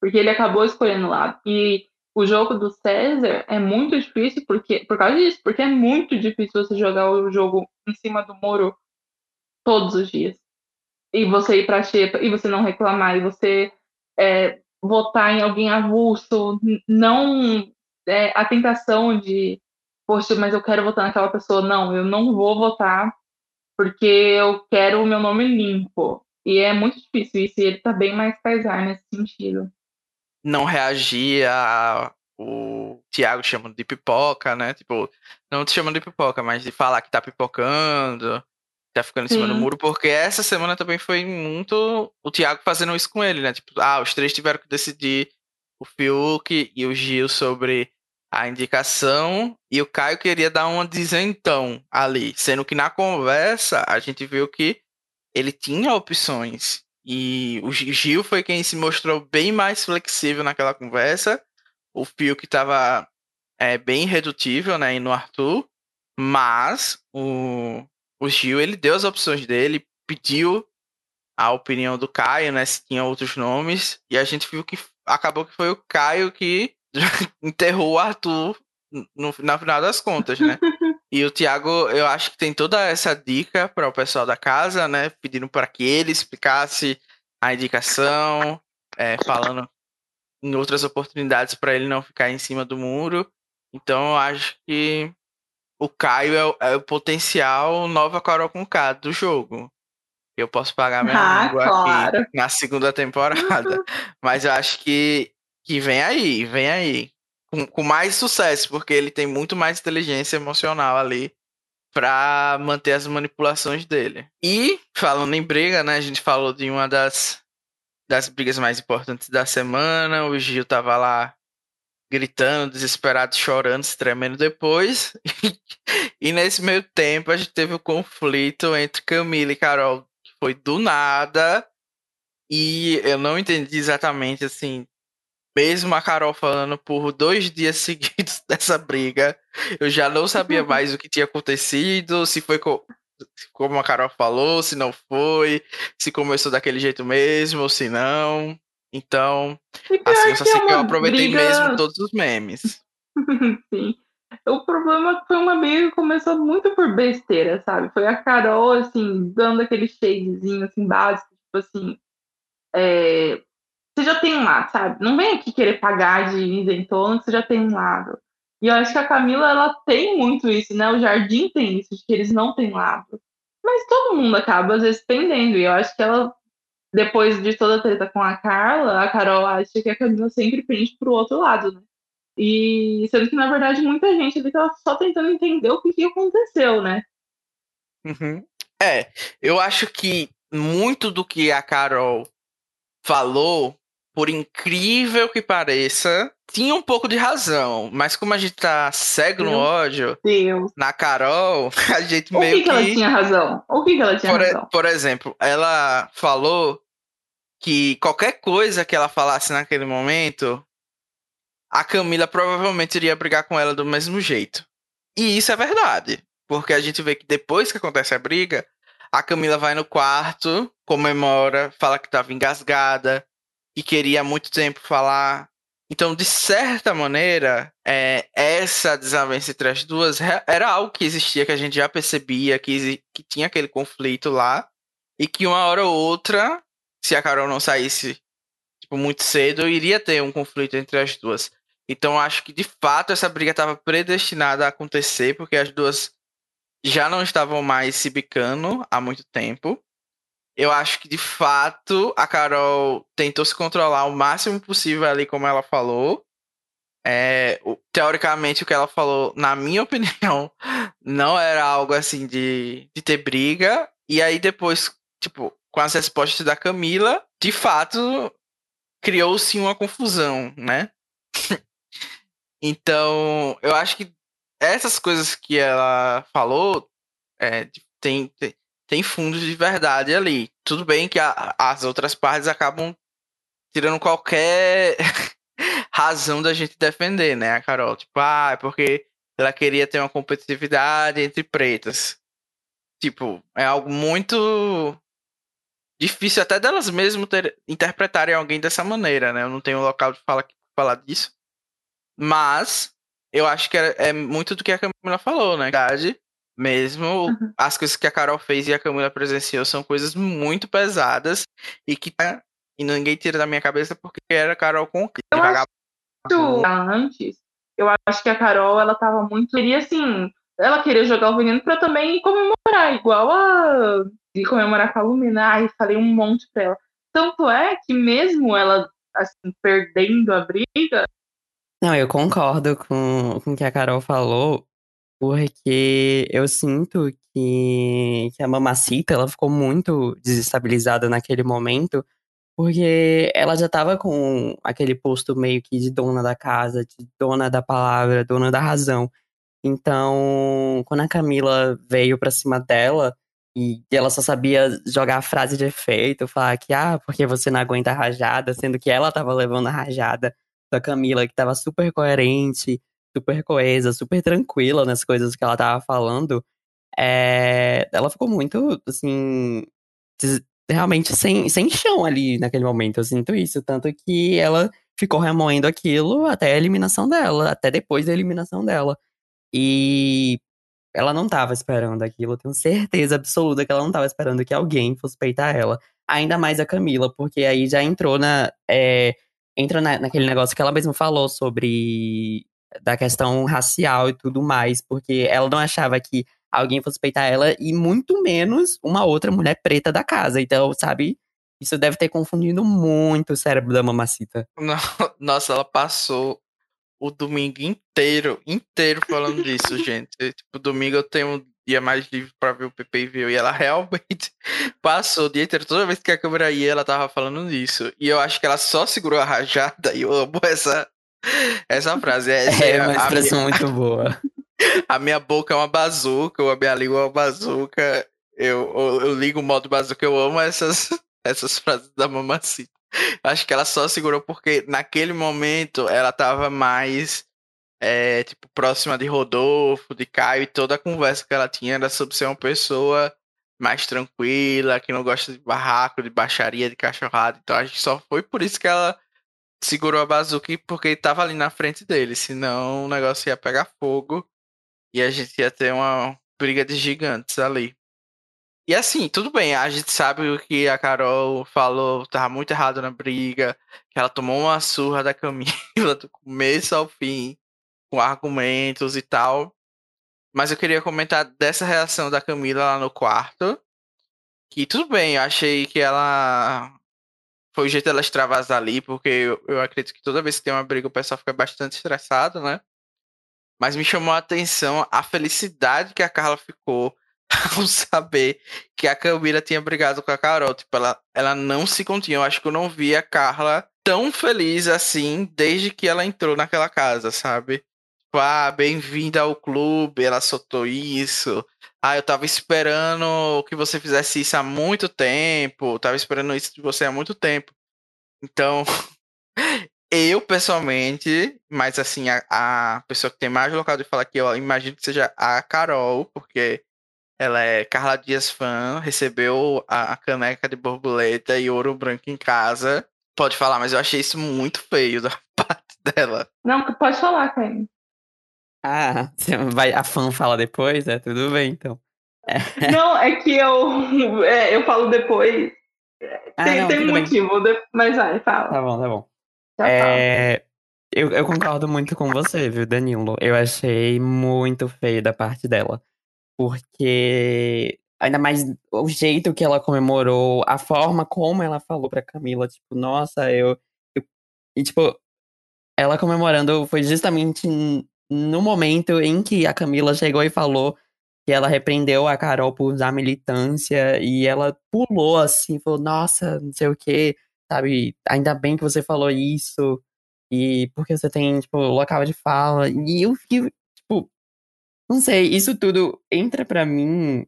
Porque ele acabou escolhendo o lado. E o jogo do César é muito difícil por causa disso, porque é muito difícil você jogar o jogo em cima do muro todos os dias. E você ir pra xepa, e você não reclamar, e você votar em alguém avulso, não a tentação de, poxa, mas eu quero votar naquela pessoa. Não, eu não vou votar porque eu quero o meu nome limpo. E é muito difícil isso, e ele tá bem mais pesar nesse sentido. Não reagir a o Thiago chamando de pipoca, né? Tipo, não te chamando de pipoca, mas de falar que tá pipocando, tá ficando em cima do muro, porque essa semana também foi muito o Thiago fazendo isso com ele, né? Tipo, os três tiveram que decidir, o Fiuk e o Gil, sobre a indicação, e o Caio queria dar uma dizentão ali, sendo que na conversa a gente viu que ele tinha opções. E o Gil foi quem se mostrou bem mais flexível naquela conversa. O Fiuk que estava bem irredutível, né, no Arthur. Mas o Gil, ele deu as opções dele, pediu a opinião do Caio, né, se tinha outros nomes. E a gente viu que acabou que foi o Caio que enterrou o Arthur no final das contas, né? E o Thiago, eu acho que tem toda essa dica para o pessoal da casa, né? Pedindo para que ele explicasse a indicação, falando em outras oportunidades para ele não ficar em cima do muro. Então, eu acho que o Caio é o potencial nova Karol Conká do jogo. Eu posso pagar minha língua aqui na segunda temporada. Mas eu acho que vem aí. Com mais sucesso, porque ele tem muito mais inteligência emocional ali pra manter as manipulações dele. E, falando em briga, né? A gente falou de uma das brigas mais importantes da semana. O Gil tava lá gritando, desesperado, chorando, se tremendo depois. E nesse meio tempo a gente teve um conflito entre Camila e Carol, que foi do nada. E eu não entendi exatamente, assim... Mesmo a Carol falando por 2 dias seguidos dessa briga, eu já não sabia mais o que tinha acontecido, se foi como a Carol falou, se não foi, se começou daquele jeito mesmo, ou se não. Então, assim, eu só sei que eu aproveitei mesmo todos os memes. Sim. O problema foi uma briga que começou muito por besteira, sabe? Foi a Carol, assim, dando aquele shadezinho, assim, básico, tipo assim... Você já tem um lado, sabe? Não vem aqui querer pagar de isentona, você já tem um lado. E eu acho que a Camila, ela tem muito isso, né? O Jardim tem isso, de que eles não têm lado. Mas todo mundo acaba, às vezes, pendendo. E eu acho que ela, depois de toda a treta com a Carla, a Carol acha que a Camila sempre pende pro outro lado, né? E sendo que, na verdade, muita gente ali tava só tentando entender o que aconteceu, né? Uhum. Eu acho que muito do que a Carol falou, por incrível que pareça, tinha um pouco de razão, mas como a gente tá cego no ódio, na Carol, a gente meio que... O que ela tinha razão? Por exemplo, ela falou que qualquer coisa que ela falasse naquele momento, a Camila provavelmente iria brigar com ela do mesmo jeito. E isso é verdade, porque a gente vê que depois que acontece a briga, a Camila vai no quarto, comemora, fala que estava engasgada, que queria há muito tempo falar. Então, de certa maneira, essa desavença entre as duas era algo que existia, que a gente já percebia, que tinha aquele conflito lá, e que uma hora ou outra, se a Carol não saísse muito cedo, iria ter um conflito entre as duas. Então, acho que, de fato, essa briga estava predestinada a acontecer, porque as duas já não estavam mais se bicando há muito tempo. Eu acho que, de fato, a Carol tentou se controlar o máximo possível ali, como ela falou. Teoricamente, o que ela falou, na minha opinião, não era algo assim de ter briga. E aí, depois, com as respostas da Camila, de fato, criou-se uma confusão, né? Então, eu acho que essas coisas que ela falou tem fundos de verdade ali. Tudo bem que as outras partes acabam tirando qualquer razão da gente defender, né, a Carol? É porque ela queria ter uma competitividade entre pretas. É algo muito difícil até delas mesmas interpretarem alguém dessa maneira, né? Eu não tenho local de falar disso. Mas eu acho que é muito do que a Camila falou, né? Mesmo as coisas que a Carol fez e a Camila presenciou são coisas muito pesadas e ninguém tira da minha cabeça porque era a Karol Conká. Eu acho que a Carol, ela tava muito... ela queria jogar o veneno pra também comemorar, igual a... de comemorar com a Lumena, e falei um monte pra ela. Tanto é que mesmo ela, perdendo a briga... Não, eu concordo com o que a Carol falou. Porque eu sinto que a Mamacita, ela ficou muito desestabilizada naquele momento, porque ela já estava com aquele posto meio que de dona da casa, de dona da palavra, dona da razão. Então, quando a Camila veio pra cima dela, e ela só sabia jogar a frase de efeito, falar que, porque você não aguenta a rajada, sendo que ela tava levando a rajada da Camila, que tava super coerente, super coesa, super tranquila nas coisas que ela tava falando, ela ficou muito, realmente sem chão ali naquele momento, eu sinto isso, tanto que ela ficou remoendo aquilo até a eliminação dela, até depois da eliminação dela, e ela não tava esperando aquilo, eu tenho certeza absoluta que ela não tava esperando que alguém fosse peitar ela, ainda mais a Camila, porque aí já entrou naquele negócio que ela mesma falou sobre... da questão racial e tudo mais, porque ela não achava que alguém fosse peitar ela, e muito menos uma outra mulher preta da casa. Então, isso deve ter confundido muito o cérebro da Mamacita. Nossa, ela passou o domingo inteiro falando disso, gente. Domingo eu tenho um dia mais livre pra ver o PPV, e ela realmente passou o dia inteiro, toda vez que a câmera ia, ela tava falando disso. E eu acho que ela só segurou a rajada, e eu amo essa frase. É uma expressão muito boa. A minha boca é uma bazuca, ou a minha língua é uma bazuca. Eu ligo o modo bazuca, eu amo essas frases da Mamacita. Acho que ela só segurou porque naquele momento ela tava mais próxima de Rodolfo, de Caio, e toda a conversa que ela tinha era sobre ser uma pessoa mais tranquila, que não gosta de barraco, de baixaria, de cachorrada. Então acho que só foi por isso que ela segurou a bazuca, porque tava ali na frente dele, senão o negócio ia pegar fogo e a gente ia ter uma briga de gigantes ali. E tudo bem, a gente sabe o que a Carol falou, tava muito errado na briga, que ela tomou uma surra da Camila do começo ao fim, com argumentos e tal, mas eu queria comentar dessa reação da Camila lá no quarto, que tudo bem, eu achei que ela... foi o jeito dela extravasar ali, porque eu acredito que toda vez que tem uma briga o pessoal fica bastante estressado, né? Mas me chamou a atenção a felicidade que a Carla ficou ao saber que a Camila tinha brigado com a Carol. Ela não se continha. Eu acho que eu não vi a Carla tão feliz assim desde que ela entrou naquela casa, sabe? Ah, bem-vinda ao clube, ela soltou isso. Ah, eu tava esperando que você fizesse isso há muito tempo. Tava esperando isso de você há muito tempo. Então, eu pessoalmente, mas assim, a pessoa que tem mais local de falar aqui, eu imagino que seja a Carol, porque ela é Carla Dias fã, recebeu a caneca de borboleta e ouro branco em casa. Pode falar, mas eu achei isso muito feio da parte dela. Não, pode falar, Caíno. Ah, vai, a fã fala depois? É, tudo bem, então. É. Não, é que eu falo depois. Tem um motivo, mas vai, fala. Tá bom. Eu concordo muito com você, viu, Danilo? Eu achei muito feio da parte dela. Porque, ainda mais o jeito que ela comemorou, a forma como ela falou pra Camila, tipo, nossa, eu... E, tipo, ela comemorando foi justamente no momento em que a Camila chegou e falou que ela repreendeu a Carol por usar militância, e ela pulou assim, falou, nossa, não sei o quê, sabe? Ainda bem que você falou isso, e porque você tem, tipo, local de fala. E eu fiquei, tipo, não sei, isso tudo entra pra mim.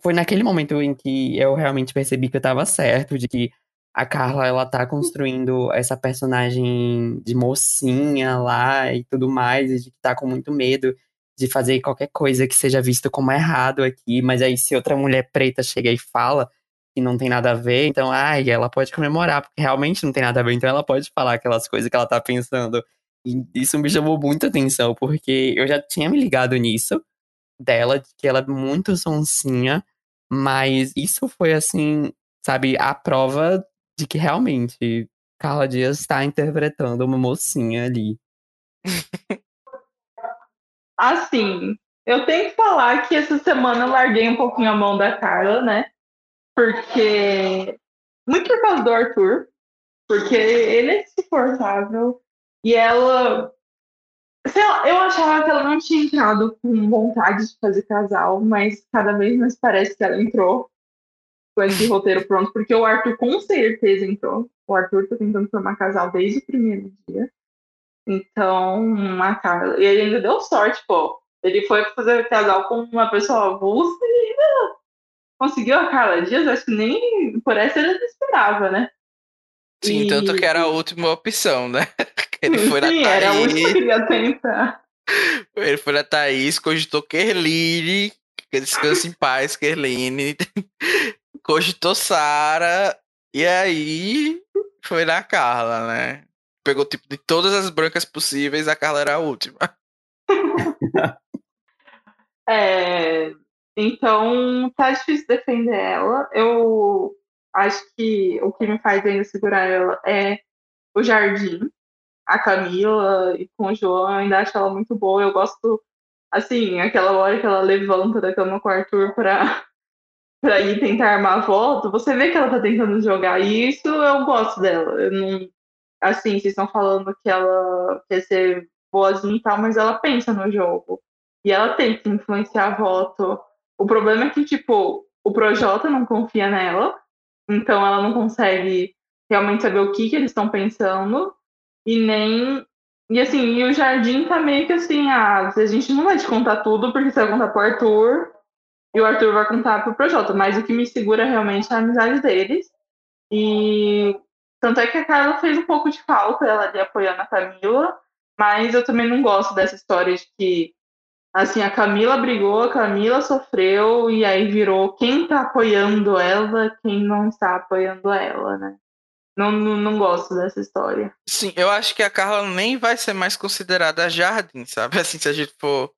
Foi naquele momento em que eu realmente percebi que eu tava certo, de que a Carla, ela tá construindo essa personagem de mocinha lá e tudo mais, e de que tá com muito medo de fazer qualquer coisa que seja vista como errado aqui, mas aí se outra mulher preta chega e fala que não tem nada a ver, então, ai, ela pode comemorar, porque realmente não tem nada a ver, então ela pode falar aquelas coisas que ela tá pensando. E isso me chamou muita atenção, porque eu já tinha me ligado nisso, dela, de que ela é muito sonsinha, mas isso foi, assim, sabe, a prova de que realmente Carla Dias está interpretando uma mocinha ali. Assim, eu tenho que falar que essa semana eu larguei um pouquinho a mão da Carla, né? Porque... muito por causa do Arthur, porque ele é insuportável. E ela... sei lá, eu achava que ela não tinha entrado com vontade de fazer casal, mas cada vez mais parece que ela entrou com esse roteiro pronto, porque o Arthur com certeza entrou. O Arthur tá tentando formar casal desde o primeiro dia. Então, a Carla... e ele ainda deu sorte, pô. Ele foi fazer casal com uma pessoa avulsa e ainda conseguiu a Carla Dias. Acho que nem por essa ele não esperava, né? Sim, e... tanto que era a última opção, né? Ele foi na Thaís. Era a última que ele ia tentar. Ele foi na Thaís, cogitou Kerline, que descansa em paz, Kerline. Cogitou Sarah, e aí foi na Carla, né? Pegou, tipo, de todas as brancas possíveis, a Carla era a última. Então, tá difícil defender ela. Eu acho que o que me faz ainda segurar ela é o Jardim. A Camila e com o João, eu ainda acho ela muito boa. Eu gosto, assim, aquela hora que ela levanta da cama com o Arthur pra ir tentar armar a volta, você vê que ela tá tentando jogar, e isso eu gosto dela. Eu não, assim, vocês estão falando que ela quer ser boazinha e tal, mas ela pensa no jogo, e ela tenta influenciar voto. O problema é que, tipo, o Projota não confia nela, então ela não consegue realmente saber o que eles estão pensando, e nem... e assim, e o Jardim tá meio que assim, ah, a gente não vai te contar tudo, porque você vai contar pro Arthur, e o Arthur vai contar pro Projota, mas o que me segura realmente é a amizade deles. E tanto é que a Carla fez um pouco de falta, ela ali apoiando a Camila, mas eu também não gosto dessa história de que, assim, a Camila brigou, a Camila sofreu, e aí virou quem tá apoiando ela, quem não está apoiando ela, né? Não gosto dessa história. Sim, eu acho que a Carla nem vai ser mais considerada Jardim, sabe? Assim, se a gente for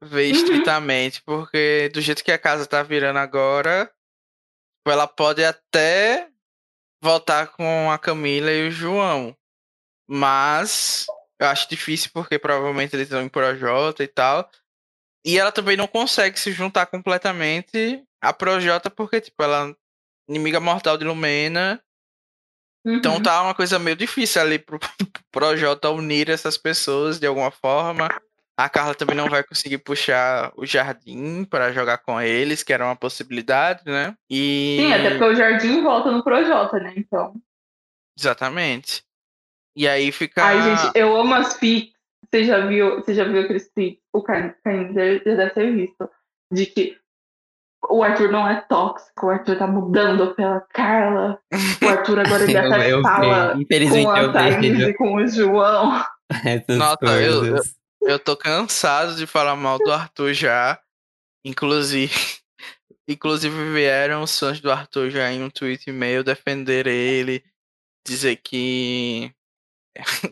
ver estritamente, porque do jeito que a casa tá virando agora, ela pode até voltar com a Camila e o João, mas eu acho difícil, porque provavelmente eles estão em Projota e tal, e ela também não consegue se juntar completamente a Projota, porque, tipo, ela é inimiga mortal de Lumena, então tá uma coisa meio difícil ali pro Projota unir essas pessoas de alguma forma. A Carla também não vai conseguir puxar o Jardim para jogar com eles, que era uma possibilidade, né? E... sim, até porque o Jardim volta no Projota, né? Então. Exatamente. E aí fica... ai, gente, eu amo as fics Você já viu aqueles tweets? O Caíno já deve ter visto. De que o Arthur não é tóxico, o Arthur tá mudando pela Carla. O Arthur agora já até fala com a Thaís e com o João. Nossa, eu tô cansado de falar mal do Arthur já. Inclusive vieram os fãs do Arthur já em um tweet e meio defender ele, dizer que...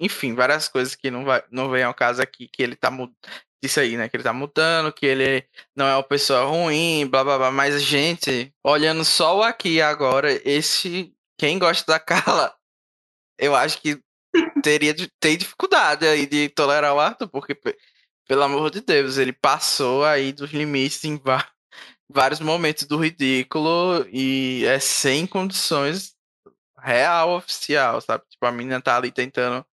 Enfim, várias coisas que não vem ao caso aqui, que ele tá mudando, isso aí, né? Que ele tá mudando, que ele não é uma pessoa ruim, blá blá blá. Mas, gente, olhando só o aqui agora, quem gosta da Carla, eu acho que tem dificuldade aí de tolerar o Arthur, porque, pelo amor de Deus, ele passou aí dos limites em vários momentos do ridículo e é sem condições real, oficial, sabe? Tipo, a menina tá ali tentando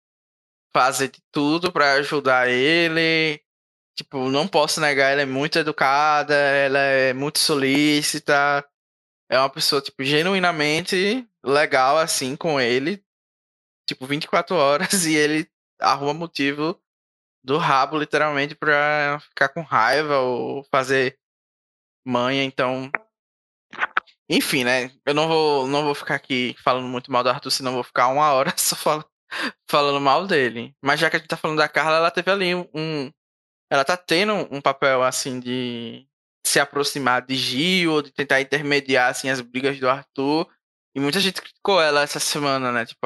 fazer de tudo pra ajudar ele. Tipo, não posso negar, ela é muito educada, ela é muito solícita, é uma pessoa, tipo, genuinamente legal, assim, com ele, tipo, 24 horas, e ele arruma motivo do rabo, literalmente, pra ficar com raiva ou fazer manha, então... Enfim, né? Eu não vou ficar aqui falando muito mal do Arthur, senão vou ficar uma hora só falando mal dele. Mas já que a gente tá falando da Carla, ela teve ali Ela tá tendo um papel, assim, de se aproximar de Gil, de tentar intermediar, assim, as brigas do Arthur. E muita gente criticou ela essa semana, né? Tipo,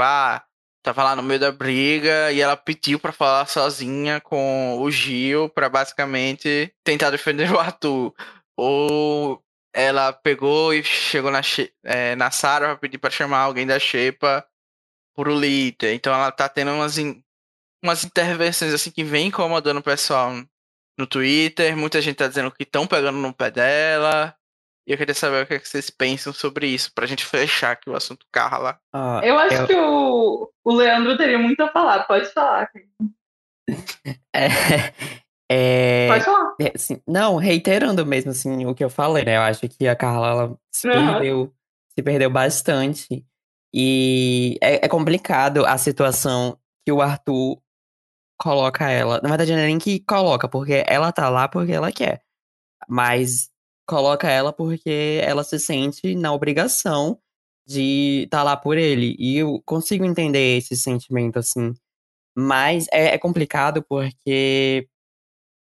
tava lá no meio da briga e ela pediu pra falar sozinha com o Gil pra, basicamente, tentar defender o Arthur. Ou... Ela pegou e chegou na Sarah pra pedir pra chamar alguém da xepa pro líder. Então ela tá tendo umas intervenções assim que vem incomodando o pessoal no Twitter. Muita gente tá dizendo que estão pegando no pé dela. E eu queria saber o que vocês pensam sobre isso, pra gente fechar aqui o assunto Carla. Eu acho que o Leandro teria muito a falar. Pode falar. Pode falar. Não, reiterando mesmo, assim, o que eu falei, né? Eu acho que a Carla, ela se perdeu bastante. E é complicado a situação que o Arthur coloca ela. Na verdade, não é nem que coloca, porque ela tá lá porque ela quer. Mas coloca ela porque ela se sente na obrigação de tá lá por ele. E eu consigo entender esse sentimento, assim. Mas é complicado porque...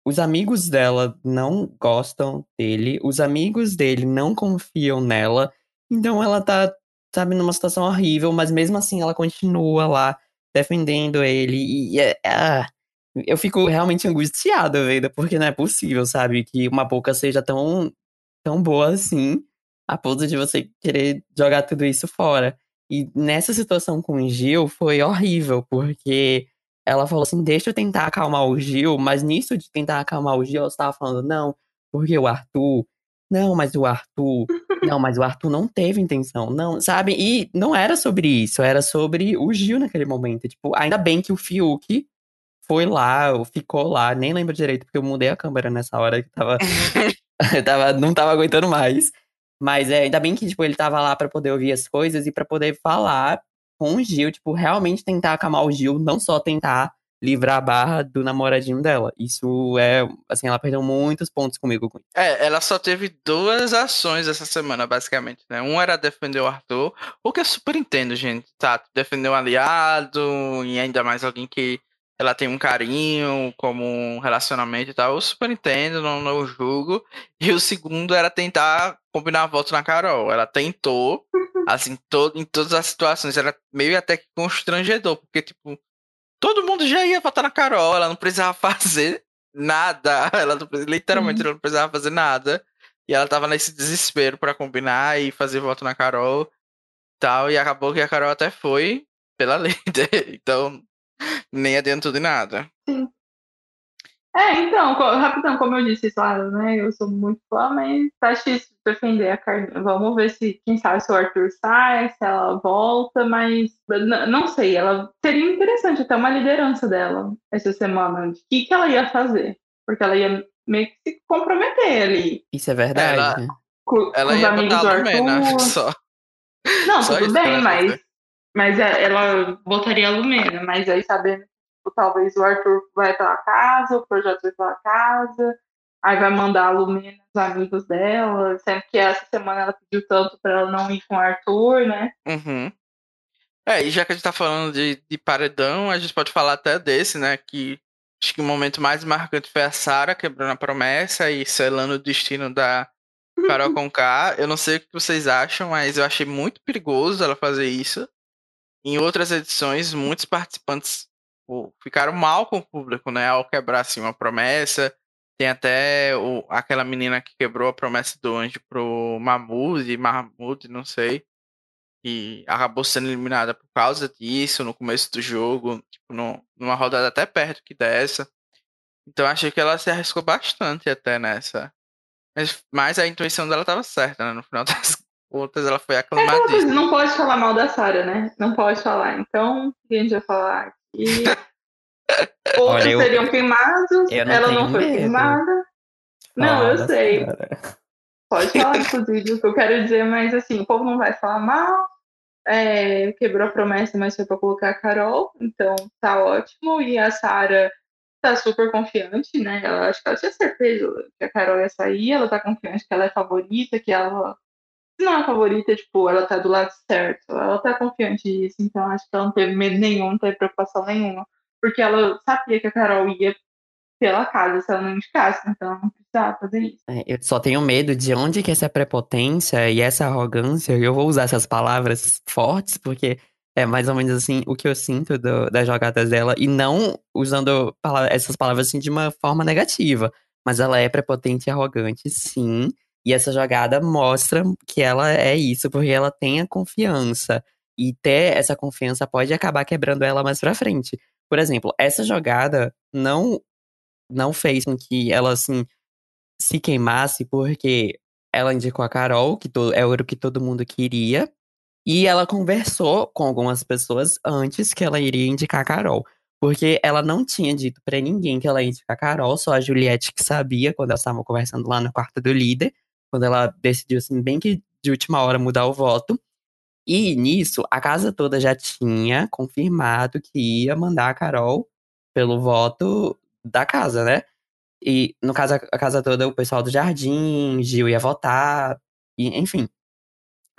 Os amigos dela não gostam dele, os amigos dele não confiam nela, então ela tá, sabe, numa situação horrível, mas mesmo assim ela continua lá defendendo ele e eu fico realmente angustiado, velho, porque não é possível, sabe, que uma boca seja tão, tão boa assim, a ponto de você querer jogar tudo isso fora. E nessa situação com o Gil foi horrível, porque... Ela falou assim, deixa eu tentar acalmar o Gil, mas nisso de tentar acalmar o Gil, ela estava falando, não, porque o Arthur, não, mas o Arthur não teve intenção, não, sabe? E não era sobre isso, era sobre o Gil naquele momento, tipo, ainda bem que o Fiuk foi lá, ou ficou lá, nem lembro direito, porque eu mudei a câmera nessa hora, que eu não tava aguentando mais, mas ainda bem que, tipo, ele tava lá pra poder ouvir as coisas e pra poder falar com o Gil, tipo, realmente tentar acalmar o Gil, não só tentar livrar a barra do namoradinho dela. Isso é, assim, ela perdeu muitos pontos comigo. Ela só teve duas ações essa semana, basicamente, né? Um era defender o Arthur, o que eu super entendo, gente, tá? Defender um aliado, e ainda mais alguém que ela tem um carinho, como um relacionamento e tal, eu super entendo, não julgo. E o segundo era tentar combinar voto na Carol. Ela tentou, assim, em todas as situações, era meio até que constrangedor, porque, tipo, todo mundo já ia votar na Carol, ela não precisava fazer nada, ela não precisava fazer nada, e ela tava nesse desespero pra combinar e fazer voto na Carol e tal, e acabou que a Carol até foi pela líder, então... Nem adiantou de nada. Sim. Então, rapidão, como eu disse, claro, né? Eu sou muito fã, mas tá difícil defender a Carla. Vamos ver se, quem sabe, se o Arthur sai, se ela volta, mas não sei. Ela seria interessante até uma liderança dela essa semana. De que ela ia fazer? Porque ela ia meio que se comprometer ali. Isso é verdade. Ela ia botar a Lumena, só. Não, só tudo bem, mas... Mas ela botaria a Lumena, mas aí sabendo talvez o Arthur vai pra casa, o Projota vai pra casa, aí vai mandar a Lumena, os amigos dela, sempre que essa semana ela pediu tanto pra ela não ir com o Arthur, né? Uhum. É, e já que a gente tá falando de paredão, a gente pode falar até desse, né, que acho que o momento mais marcante foi a Sarah quebrando a promessa e selando o destino da Karol Conká. Eu não sei o que vocês acham, mas eu achei muito perigoso ela fazer isso. Em outras edições, muitos participantes ficaram mal com o público, né? Ao quebrar, assim, uma promessa. Tem até aquela menina que quebrou a promessa do anjo pro Mahmoud, não sei. E acabou sendo eliminada por causa disso no começo do jogo, tipo, numa rodada até perto que dessa. Então achei que ela se arriscou bastante até nessa. Mas a intuição dela tava certa, né? No final das contas ela foi aclamadíssima. Não pode falar mal da Sarah, né? Não pode falar. Então, a gente vai falar aqui. Outros seriam queimados, ela não foi queimada. Não, eu sei. Cara. Pode falar, inclusive, o que eu quero dizer, mas assim, o povo não vai falar mal. Quebrou a promessa, mas foi pra colocar a Carol, então tá ótimo. E a Sarah tá super confiante, né? Ela acho que ela tinha certeza que a Carol ia sair, ela tá confiante que ela é favorita, que ela. Se não é favorita, tipo, ela tá do lado certo. Ela tá confiante disso, então acho que ela não teve medo nenhum, não teve preocupação nenhuma. Porque ela sabia que a Carol ia pela casa, se ela não indicasse, então não precisava fazer isso. Eu só tenho medo de onde que essa prepotência e essa arrogância, e eu vou usar essas palavras fortes, porque é mais ou menos assim o que eu sinto das jogadas dela, e não usando essas palavras assim de uma forma negativa, mas ela é prepotente e arrogante, sim, e essa jogada mostra que ela é isso, porque ela tem a confiança, e ter essa confiança pode acabar quebrando ela mais pra frente. Por exemplo, essa jogada não fez com que ela, assim, se queimasse, porque ela indicou a Carol, que era o que todo mundo queria, e ela conversou com algumas pessoas antes que ela iria indicar a Carol, porque ela não tinha dito pra ninguém que ela ia indicar a Carol, só a Juliette que sabia, quando elas estavam conversando lá no quarto do líder, quando ela decidiu, assim, bem que de última hora mudar o voto, e nisso, a casa toda já tinha confirmado que ia mandar a Carol pelo voto da casa, né? E, no caso, a casa toda, o pessoal do Jardim, Gil ia votar, e, enfim.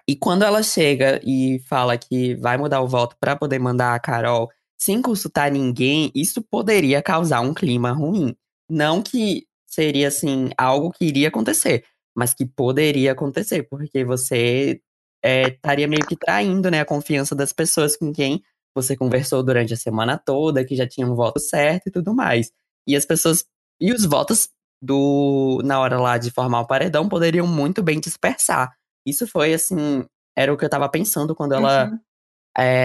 E quando ela chega e fala que vai mudar o voto pra poder mandar a Carol sem consultar ninguém, isso poderia causar um clima ruim. Não que seria, assim, algo que iria acontecer, mas que poderia acontecer, porque você estaria meio que traindo, né, a confiança das pessoas com quem você conversou durante a semana toda, que já tinha um voto certo e tudo mais. E as pessoas, e os votos na hora lá de formar o paredão poderiam muito bem dispersar. Isso foi, assim, era o que eu tava pensando quando ela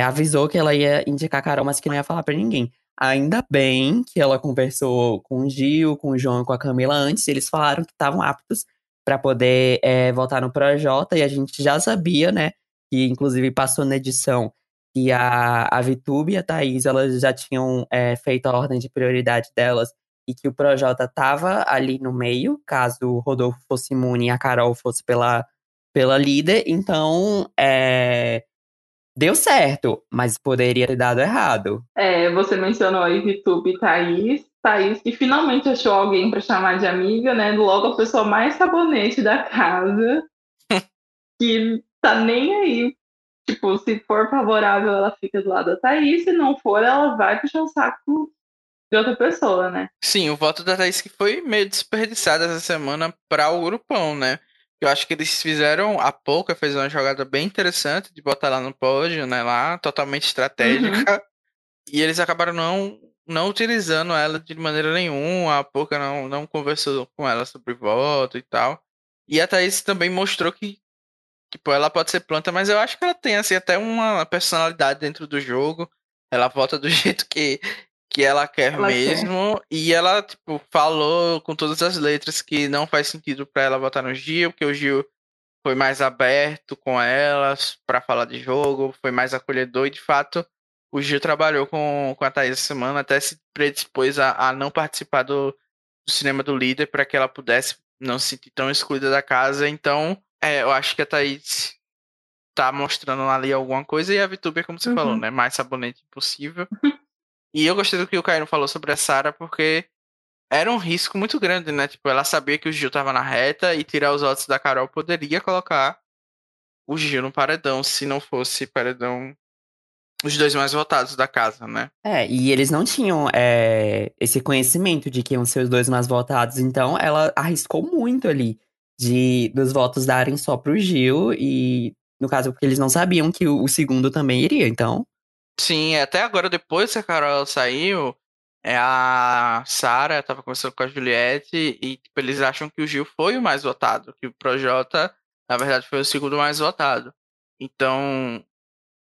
avisou que ela ia indicar a Carol, mas que não ia falar pra ninguém. Ainda bem que ela conversou com o Gil, com o João e com a Camila antes, e eles falaram que estavam aptos pra poder votar no Projota, e a gente já sabia, né, que inclusive passou na edição que a Viih Tube e a Thaís, elas já tinham feito a ordem de prioridade delas, e que o Projota estava ali no meio, caso o Rodolfo fosse imune e a Carol fosse pela líder, então deu certo, mas poderia ter dado errado. Você mencionou aí Viih Tube e Thaís, que finalmente achou alguém para chamar de amiga, né, logo a pessoa mais sabonete da casa, que tá nem aí. Tipo, se for favorável, ela fica do lado da Thaís, se não for, ela vai puxar o saco de outra pessoa, né? Sim, o voto da Thaís que foi meio desperdiçado essa semana para o grupão, né? Eu acho que eles fizeram, a Pocah fez uma jogada bem interessante de botar lá no pódio, né? Lá, totalmente estratégica. Uhum. E eles acabaram não utilizando ela de maneira nenhuma, a Pocah não conversou com ela sobre voto e tal. E a Thaís também mostrou que tipo, ela pode ser planta, mas eu acho que ela tem, assim, até uma personalidade dentro do jogo. Ela vota do jeito que ela quer mesmo. E ela, tipo, falou com todas as letras que não faz sentido pra ela votar no Gil, porque o Gil foi mais aberto com elas pra falar de jogo, foi mais acolhedor. E, de fato, o Gil trabalhou com a Thaís essa semana, até se predispôs a não participar do cinema do líder pra que ela pudesse não se sentir tão excluída da casa. Então, eu acho que a Thaís tá mostrando ali alguma coisa, e a Viih Tube, como você falou, né? Mais sabonete possível. E eu gostei do que o Caíno falou sobre a Sarah, porque era um risco muito grande, né? Tipo, ela sabia que o Gil tava na reta e tirar os votos da Carol poderia colocar o Gil no paredão, se não fosse paredão os dois mais votados da casa, né? É, e eles não tinham esse conhecimento de que iam ser os dois mais votados, então ela arriscou muito ali dos votos darem só pro Gil e, no caso, porque eles não sabiam que o segundo também iria, então... Sim, até agora, depois que a Carol saiu, a Sarah tava conversando com a Juliette e tipo, eles acham que o Gil foi o mais votado, que o Projota, na verdade, foi o segundo mais votado. Então,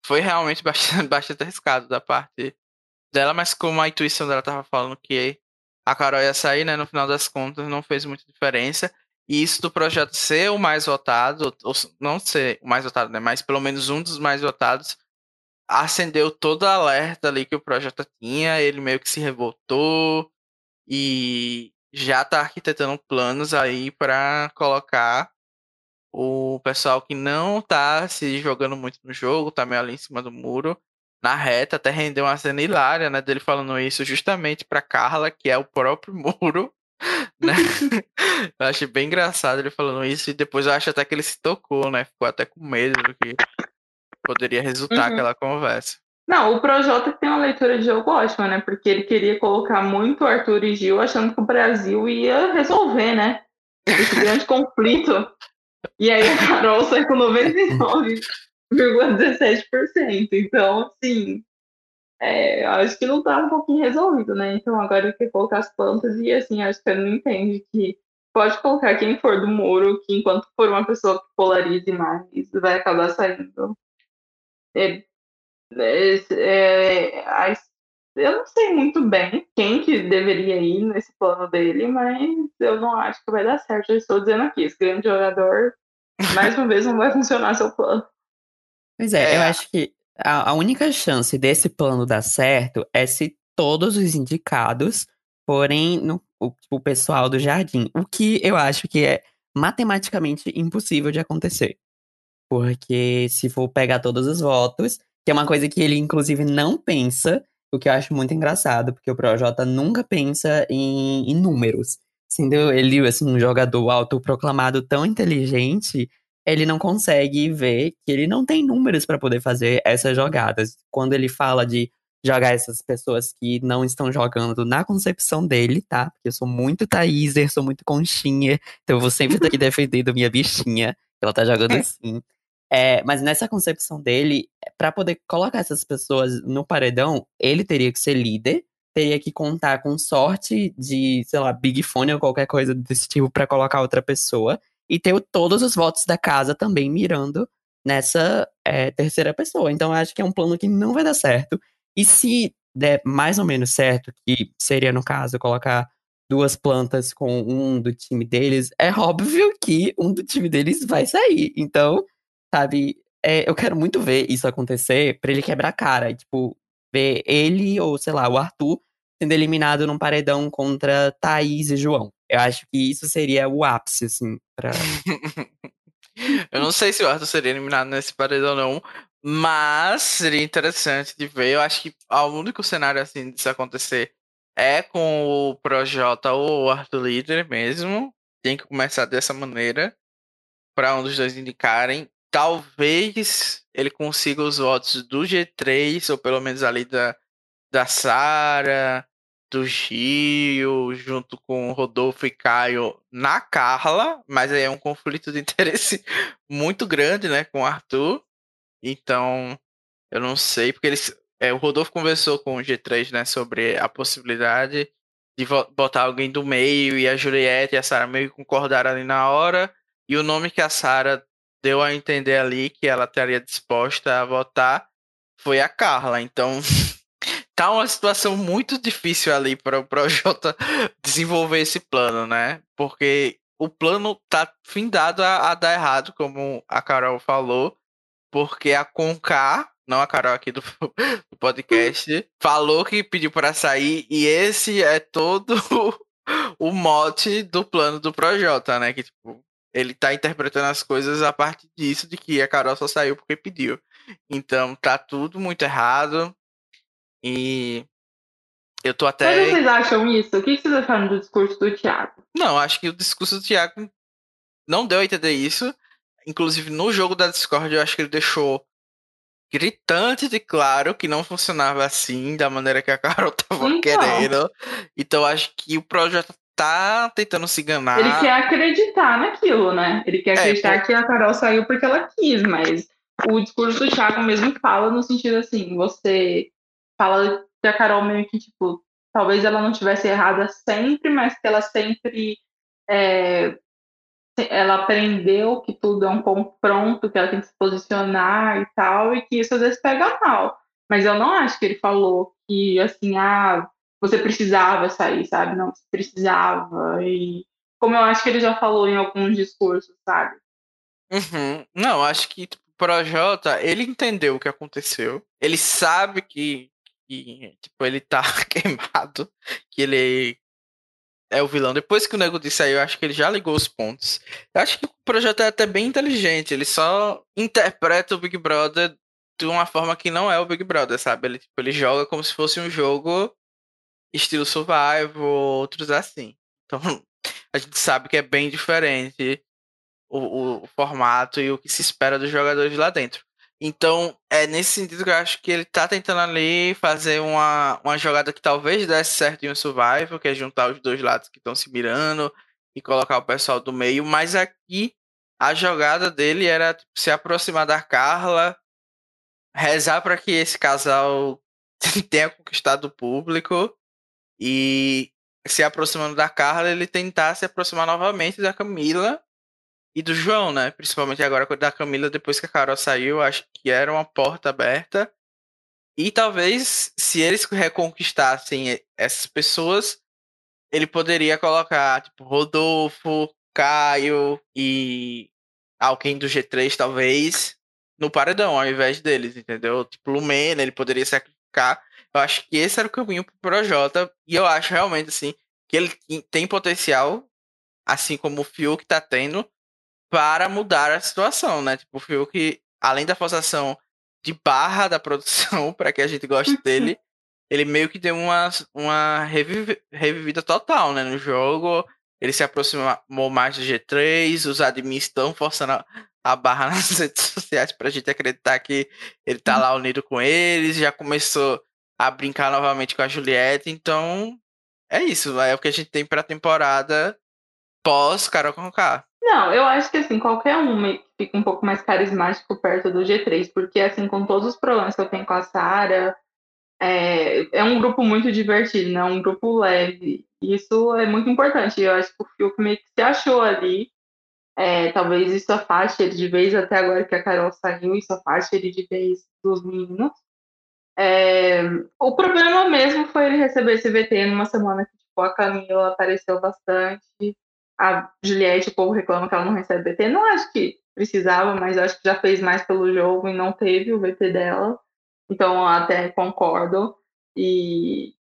foi realmente bastante arriscado da parte dela, mas como a intuição dela tava falando que a Carol ia sair, né, no final das contas, não fez muita diferença. E isso do Projota ser o mais votado, ou não ser o mais votado, né, mas pelo menos um dos mais votados, acendeu todo o alerta ali que o Projota tinha, ele meio que se revoltou e já tá arquitetando planos aí pra colocar o pessoal que não tá se jogando muito no jogo, tá meio ali em cima do muro, na reta. Até rendeu uma cena hilária, né, dele falando isso justamente pra Carla, que é o próprio muro, né? Eu achei bem engraçado ele falando isso, e depois eu acho até que ele se tocou, né, ficou até com medo do que poderia resultar aquela conversa. Não, o Projota tem uma leitura de jogo ótima, né? Porque ele queria colocar muito Arthur e Gil achando que o Brasil ia resolver, né? Esse grande conflito. E aí a Carol sai com 99,17%. Então, assim, acho que não tá um pouquinho resolvido, né? Então agora ele quer colocar as plantas e, assim, acho que ele não entende que pode colocar quem for do muro, que enquanto for uma pessoa que polarize mais, isso vai acabar saindo. Eu não sei muito bem quem que deveria ir nesse plano dele, mas eu não acho que vai dar certo. Eu estou dizendo aqui, esse grande jogador, mais uma vez, não vai funcionar seu plano. Pois é, eu acho que a única chance desse plano dar certo é se todos os indicados forem o pessoal do jardim, o que eu acho que é matematicamente impossível de acontecer. Porque se for pegar todos os votos, que é uma coisa que ele, inclusive, não pensa, o que eu acho muito engraçado, porque o Projota nunca pensa em números. Sendo ele, assim, um jogador autoproclamado tão inteligente, ele não consegue ver que ele não tem números para poder fazer essas jogadas. Quando ele fala de jogar essas pessoas que não estão jogando na concepção dele, tá? Porque eu sou muito Thaíser, sou muito conchinha, então eu vou sempre estar aqui defendendo minha bichinha, que ela tá jogando assim. Mas nessa concepção dele, pra poder colocar essas pessoas no paredão, ele teria que ser líder, teria que contar com sorte de, sei lá, Big Fone ou qualquer coisa desse tipo pra colocar outra pessoa, e ter todos os votos da casa também mirando nessa terceira pessoa. Então eu acho que é um plano que não vai dar certo. E se der mais ou menos certo, que seria no caso colocar duas plantas com um do time deles, é óbvio que um do time deles vai sair. Então, sabe, eu quero muito ver isso acontecer pra ele quebrar a cara. Tipo, ver ele ou, sei lá, o Arthur sendo eliminado num paredão contra Thaís e João. Eu acho que isso seria o ápice, assim, pra... Eu não sei se o Arthur seria eliminado nesse paredão, não. Mas seria interessante de ver. Eu acho que o único cenário, assim, disso acontecer é com o Projota ou o Arthur líder mesmo. Tem que começar dessa maneira pra um dos dois indicarem. Talvez ele consiga os votos do G3, ou pelo menos ali da Sarah, do Gil, junto com o Rodolfo e Caio na Carla, mas aí é um conflito de interesse muito grande, né, com o Arthur. Então, eu não sei, porque o Rodolfo conversou com o G3, né, sobre a possibilidade de botar alguém do meio, e a Juliette e a Sarah meio que concordaram ali na hora, e o nome que a Sarah deu a entender ali que ela estaria disposta a votar foi a Carla. Então, tá uma situação muito difícil ali para o Projota desenvolver esse plano, né? Porque o plano tá findado a dar errado, como a Carol falou, porque a Conká, não a Carol aqui do podcast, falou que pediu para sair, e esse é todo o mote do plano do Projota, né? Que, tipo, ele tá interpretando as coisas a partir disso, de que a Carol só saiu porque pediu. Então, tá tudo muito errado. E Eu tô até... Mas vocês acham isso? O que vocês acharam do discurso do Thiago? Não, acho que o discurso do Thiago não deu a entender isso. Inclusive, no jogo da Discord, eu acho que ele deixou gritante de claro que não funcionava assim, da maneira que a Carol tava querendo. Então, acho que o projeto tá tentando se enganar. Ele quer acreditar naquilo, né? Ele quer acreditar que a Carol saiu porque ela quis, mas o discurso do Thiago mesmo fala no sentido assim, você fala... que a Carol meio que, tipo, talvez ela não tivesse errada sempre, mas que ela sempre ela aprendeu que tudo é um confronto, que ela tem que se posicionar e tal, e que isso às vezes pega mal. Mas eu não acho que ele falou que, assim, você precisava sair, sabe? Não, você precisava. E como eu acho que ele já falou em alguns discursos, sabe? Uhum. Não, acho que tipo, o Projota, ele entendeu o que aconteceu. Ele sabe que e, tipo, ele tá queimado, que ele é o vilão. Depois que o Nego Di saiu, eu acho que ele já ligou os pontos. Eu acho que o projeto é até bem inteligente, ele só interpreta o Big Brother de uma forma que não é o Big Brother, sabe? Ele, tipo, ele joga como se fosse um jogo estilo survival, outros assim. Então, a gente sabe que é bem diferente o formato e o que se espera dos jogadores lá dentro. Então, é nesse sentido que eu acho que ele tá tentando ali fazer uma jogada que talvez desse certo em um survival, que é juntar os dois lados que estão se mirando e colocar o pessoal do meio, mas aqui a jogada dele era tipo, se aproximar da Carla, rezar para que esse casal tenha conquistado o público e se aproximando da Carla, ele tentar se aproximar novamente da Camila e do João, né? Principalmente agora da Camila, depois que a Carol saiu, acho que era uma porta aberta. E talvez, se eles reconquistassem essas pessoas, ele poderia colocar, tipo, Rodolfo, Caio e alguém do G3, talvez, no paredão, ao invés deles, entendeu? Tipo, Lumena, ele poderia sacrificar. Eu acho que esse era o caminho pro Projota. E eu acho, realmente, assim, que ele tem potencial, assim como o Fiuk tá tendo, para mudar a situação, né? Tipo, o Fiuk, além da forçação de barra da produção, para que a gente goste dele, ele meio que deu uma revivida total, né? No jogo, ele se aproximou mais do G3, os admins estão forçando a barra nas redes sociais pra gente acreditar que ele tá lá unido com eles, já começou a brincar novamente com a Juliette, então é isso, é o que a gente tem pra temporada pós Karol Conká. Não, eu acho que assim, qualquer um fica um pouco mais carismático perto do G3, porque assim, com todos os problemas que eu tenho com a Sarah, é um grupo muito divertido, né? Um grupo leve. Isso é muito importante. Eu acho que o Fiuk meio que se achou ali. Talvez isso afaste ele de vez, até agora que a Carol saiu, isso afaste ele de vez dos meninos. O problema mesmo foi ele receber esse VT numa semana que tipo, a Camila apareceu bastante. A Juliette, o povo reclama que ela não recebe VT. Não acho que precisava, mas acho que já fez mais pelo jogo e não teve o VT dela. Então, até concordo. E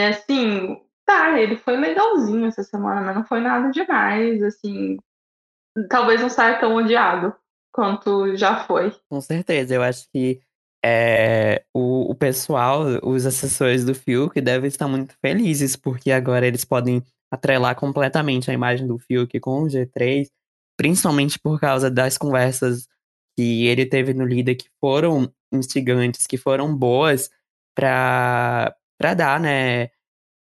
assim, tá, ele foi legalzinho essa semana, mas não foi nada demais, assim. Talvez não saia tão odiado quanto já foi. Com certeza, eu acho que o pessoal, os assessores do Fiuk devem estar muito felizes, porque agora eles podem atrelar completamente a imagem do Fiuk com o G3, principalmente por causa das conversas que ele teve no Líder, que foram instigantes, que foram boas pra dar, né,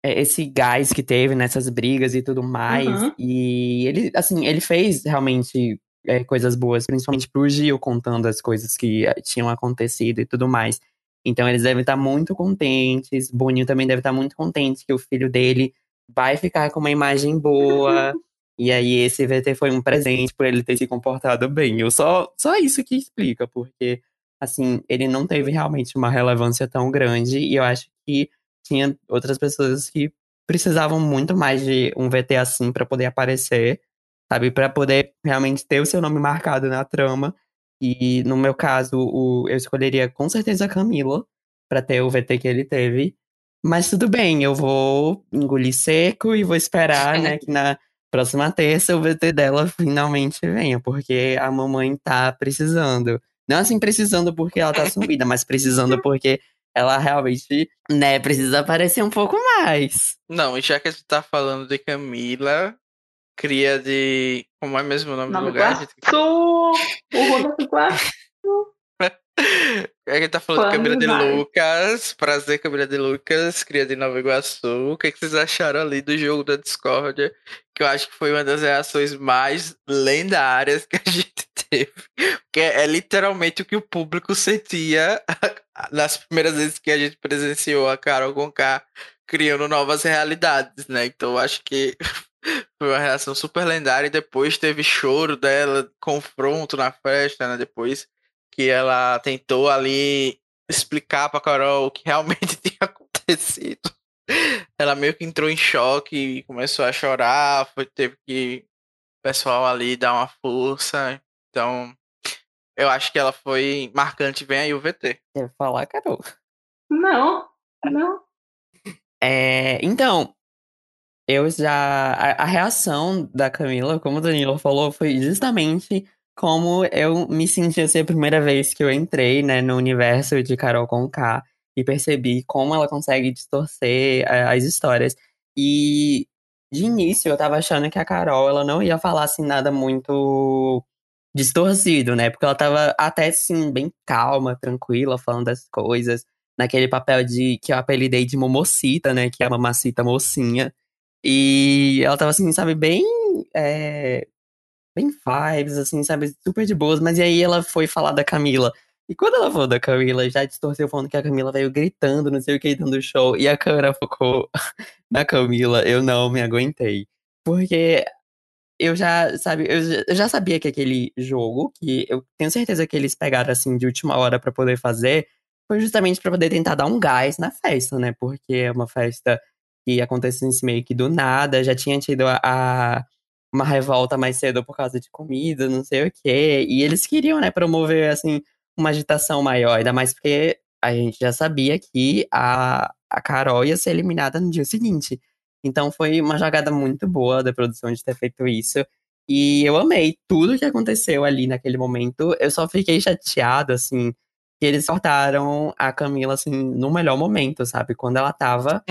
esse gás que teve nessas brigas e tudo mais. Uhum. E ele, assim, ele fez realmente coisas boas, principalmente pro Gil, contando as coisas que tinham acontecido e tudo mais. Então eles devem estar muito contentes, Boninho também deve estar muito contente que o filho dele vai ficar com uma imagem boa. E aí esse VT foi um presente por ele ter se comportado bem. Eu só isso que explica, porque assim, ele não teve realmente uma relevância tão grande, e eu acho que tinha outras pessoas que precisavam muito mais de um VT assim pra poder aparecer, sabe? Pra poder realmente ter o seu nome marcado na trama. E no meu caso, eu escolheria com certeza a Camila pra ter o VT que ele teve. Mas tudo bem, eu vou engolir seco e vou esperar, né, que na próxima terça o VT dela finalmente venha, porque a mamãe tá precisando. Não assim precisando porque ela tá sumida, mas precisando porque ela realmente, né, precisa aparecer um pouco mais. Não, e já que a gente tá falando de Camila, cria de... Como é mesmo o nome do lugar? O Rodolfo Quarto. É que tá falando de Camila de Lucas, prazer Camila de Lucas, cria de Nova Iguaçu. O que, que vocês acharam ali do jogo da Discórdia? Que eu acho que foi uma das reações mais lendárias que a gente teve. Porque é literalmente o que o público sentia nas primeiras vezes que a gente presenciou a Karol Conká criando novas realidades, né? Então eu acho que foi uma reação super lendária. E depois teve choro dela, confronto na festa, né? Depois que ela tentou ali explicar pra Carol o que realmente tinha acontecido. Ela meio que entrou em choque e começou a chorar. Teve que o pessoal ali dar uma força. Então, eu acho que ela foi marcante. Vem aí o VT. Quer falar, Carol? Não. Então, eu já... A reação da Camila, como o Danilo falou, foi justamente... como eu me senti assim a primeira vez que eu entrei, né, no universo de Karol Conká e percebi como ela consegue distorcer as histórias. E de início eu tava achando que a Karol ela não ia falar assim nada muito distorcido, né? Porque ela tava até assim bem calma, tranquila, falando das coisas, naquele papel de que eu apelidei de Momocita, né, que é a mamacita mocinha. E ela tava assim, sabe, bem vibes, assim, sabe? Super de boas. Mas e aí ela foi falar da Camila. E quando ela falou da Camila, já distorceu falando que a Camila veio gritando, não sei o que, dando show. E a câmera focou na Camila. Eu não me aguentei. Porque eu já, sabe, eu já sabia que aquele jogo, que eu tenho certeza que eles pegaram, assim, de última hora pra poder fazer, foi justamente pra poder tentar dar um gás na festa, né? Porque é uma festa que aconteceu meio que do nada. Já tinha tido uma revolta mais cedo por causa de comida, não sei o quê. E eles queriam, né, promover, assim, uma agitação maior. Ainda mais porque a gente já sabia que a Karol ia ser eliminada no dia seguinte. Então foi uma jogada muito boa da produção de ter feito isso. E eu amei tudo que aconteceu ali naquele momento. Eu só fiquei chateado, assim, que eles cortaram a Camila, assim, no melhor momento, sabe? Quando ela tava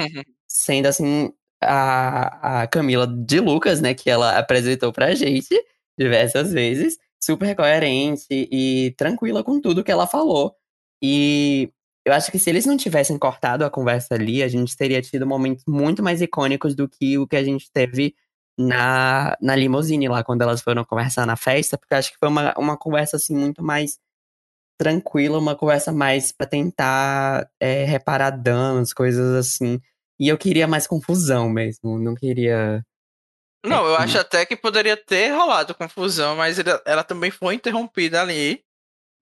sendo, assim... A Camila de Lucas, né, que ela apresentou pra gente diversas vezes, super coerente e tranquila com tudo que ela falou. E eu acho que se eles não tivessem cortado a conversa ali, a gente teria tido momentos muito mais icônicos do que o que a gente teve na limusine lá, quando elas foram conversar na festa, porque eu acho que foi uma conversa, assim, muito mais tranquila, uma conversa mais pra tentar reparar danos, coisas assim. E eu queria mais confusão mesmo, não queria... Não, eu acho até que poderia ter rolado confusão, mas ela também foi interrompida ali,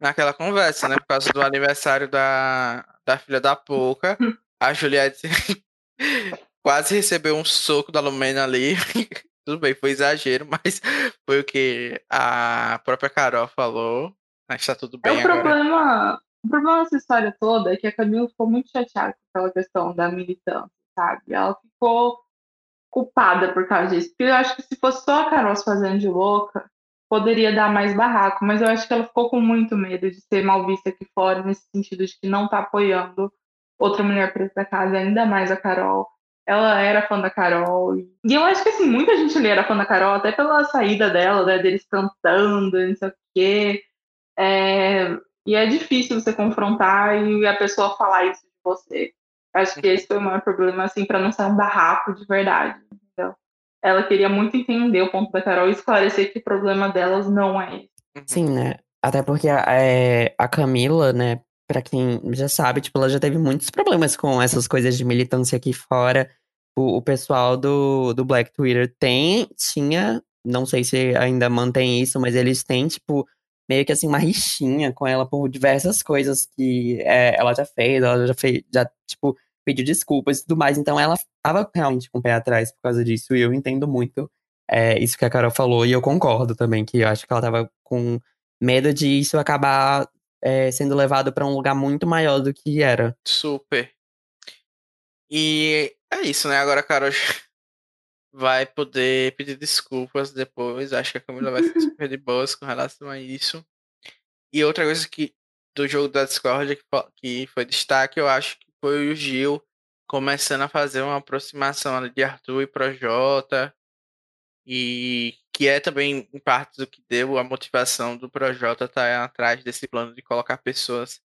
naquela conversa, né? Por causa do aniversário da filha da Pocah. A Juliette quase recebeu um soco da Lumena ali. Tudo bem, foi exagero, mas foi o que a própria Carol falou. Mas tá tudo bem agora. O problema dessa história toda é que a Camila ficou muito chateada com aquela questão da militância, sabe? Ela ficou culpada por causa disso. Porque eu acho que se fosse só a Carol se fazendo de louca, poderia dar mais barraco. Mas eu acho que ela ficou com muito medo de ser mal vista aqui fora, nesse sentido de que não tá apoiando outra mulher preta da casa, ainda mais a Carol. Ela era fã da Carol. E eu acho que, assim, muita gente ali era fã da Carol, até pela saída dela, né? Deles cantando, não sei o quê. E é difícil você confrontar e a pessoa falar isso de você. Acho que esse foi o maior problema, assim, pra não ser um barraco de verdade. Então, ela queria muito entender o ponto da Carol e esclarecer que o problema delas não é esse. Sim, né? Até porque a Camila, né, pra quem já sabe, tipo, ela já teve muitos problemas com essas coisas de militância aqui fora. O pessoal do Black Twitter tinha, não sei se ainda mantém isso, mas eles têm, tipo, meio que assim, uma rixinha com ela por diversas coisas que ela já fez, tipo, pediu desculpas e tudo mais. Então ela tava realmente com o pé atrás por causa disso. E eu entendo muito isso que a Carol falou. E eu concordo também, que eu acho que ela tava com medo de isso acabar sendo levado pra um lugar muito maior do que era. Super. E é isso, né? Agora a Carol vai poder pedir desculpas depois. Acho que a Camila vai ser super de boas com relação a isso. E outra coisa que do jogo da discórdia que foi destaque, eu acho que foi o Gil começando a fazer uma aproximação ali de Arthur e Projota, e que é também em parte do que deu a motivação do Projota estar atrás desse plano de colocar pessoas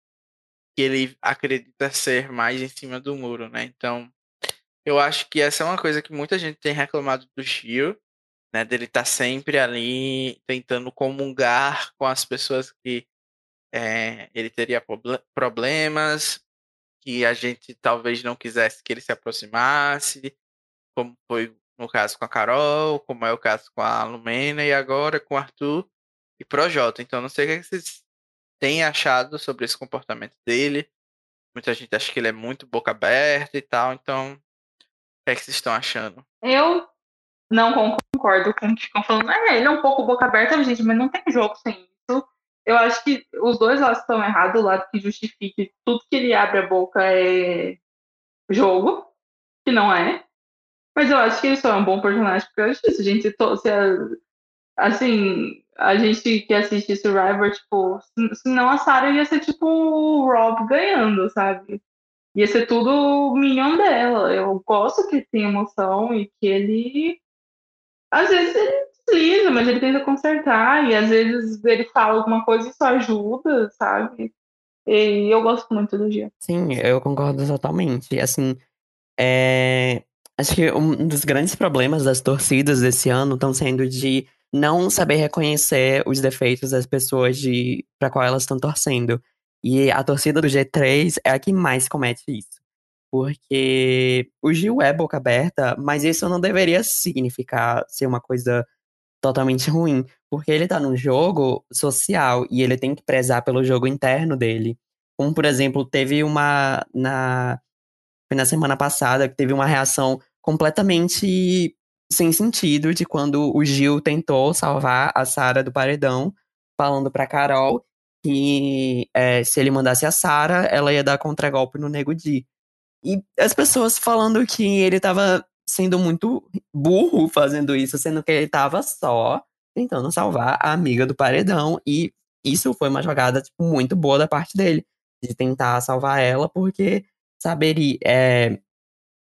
que ele acredita ser mais em cima do muro, né? Então, eu acho que essa é uma coisa que muita gente tem reclamado do Gil, né? Dele estar sempre ali tentando comungar com as pessoas que ele teria problemas, que a gente talvez não quisesse que ele se aproximasse, como foi no caso com a Carol, como é o caso com a Lumena, e agora com o Arthur e Projota. Então, não sei o que vocês têm achado sobre esse comportamento dele. Muita gente acha que ele é muito boca aberta e tal, então, o que é que vocês estão achando? Eu não concordo com o que estão falando. Ele é um pouco boca aberta, gente, mas não tem jogo sem isso. Eu acho que os dois lados estão errados, o lado que justifica tudo que ele abre a boca é jogo, que não é. Mas eu acho que ele só é um bom personagem porque eu acho isso, gente. Assim, a gente que assiste Survivor, tipo, se não a Sarah ia ser tipo o Rob ganhando, sabe? Ia ser tudo minion dela. Eu gosto que ele tem emoção e que ele... Às vezes ele desliza, mas ele tenta consertar. E às vezes ele fala alguma coisa e isso ajuda, sabe? E eu gosto muito do dia. Sim, eu concordo totalmente. Assim, acho que um dos grandes problemas das torcidas desse ano estão sendo de não saber reconhecer os defeitos das pessoas para qual elas estão torcendo. E a torcida do G3 é a que mais comete isso. Porque o Gil é boca aberta, mas isso não deveria significar ser uma coisa totalmente ruim. Porque ele tá num jogo social e ele tem que prezar pelo jogo interno dele. Como, por exemplo, teve uma... na semana passada, que teve uma reação completamente sem sentido de quando o Gil tentou salvar a Sarah do paredão, falando pra Carol que se ele mandasse a Sarah, ela ia dar contragolpe no Nego Di. E as pessoas falando que ele tava sendo muito burro fazendo isso, sendo que ele tava só tentando salvar a amiga do paredão. E isso foi uma jogada tipo, muito boa da parte dele, de tentar salvar ela, porque saberia,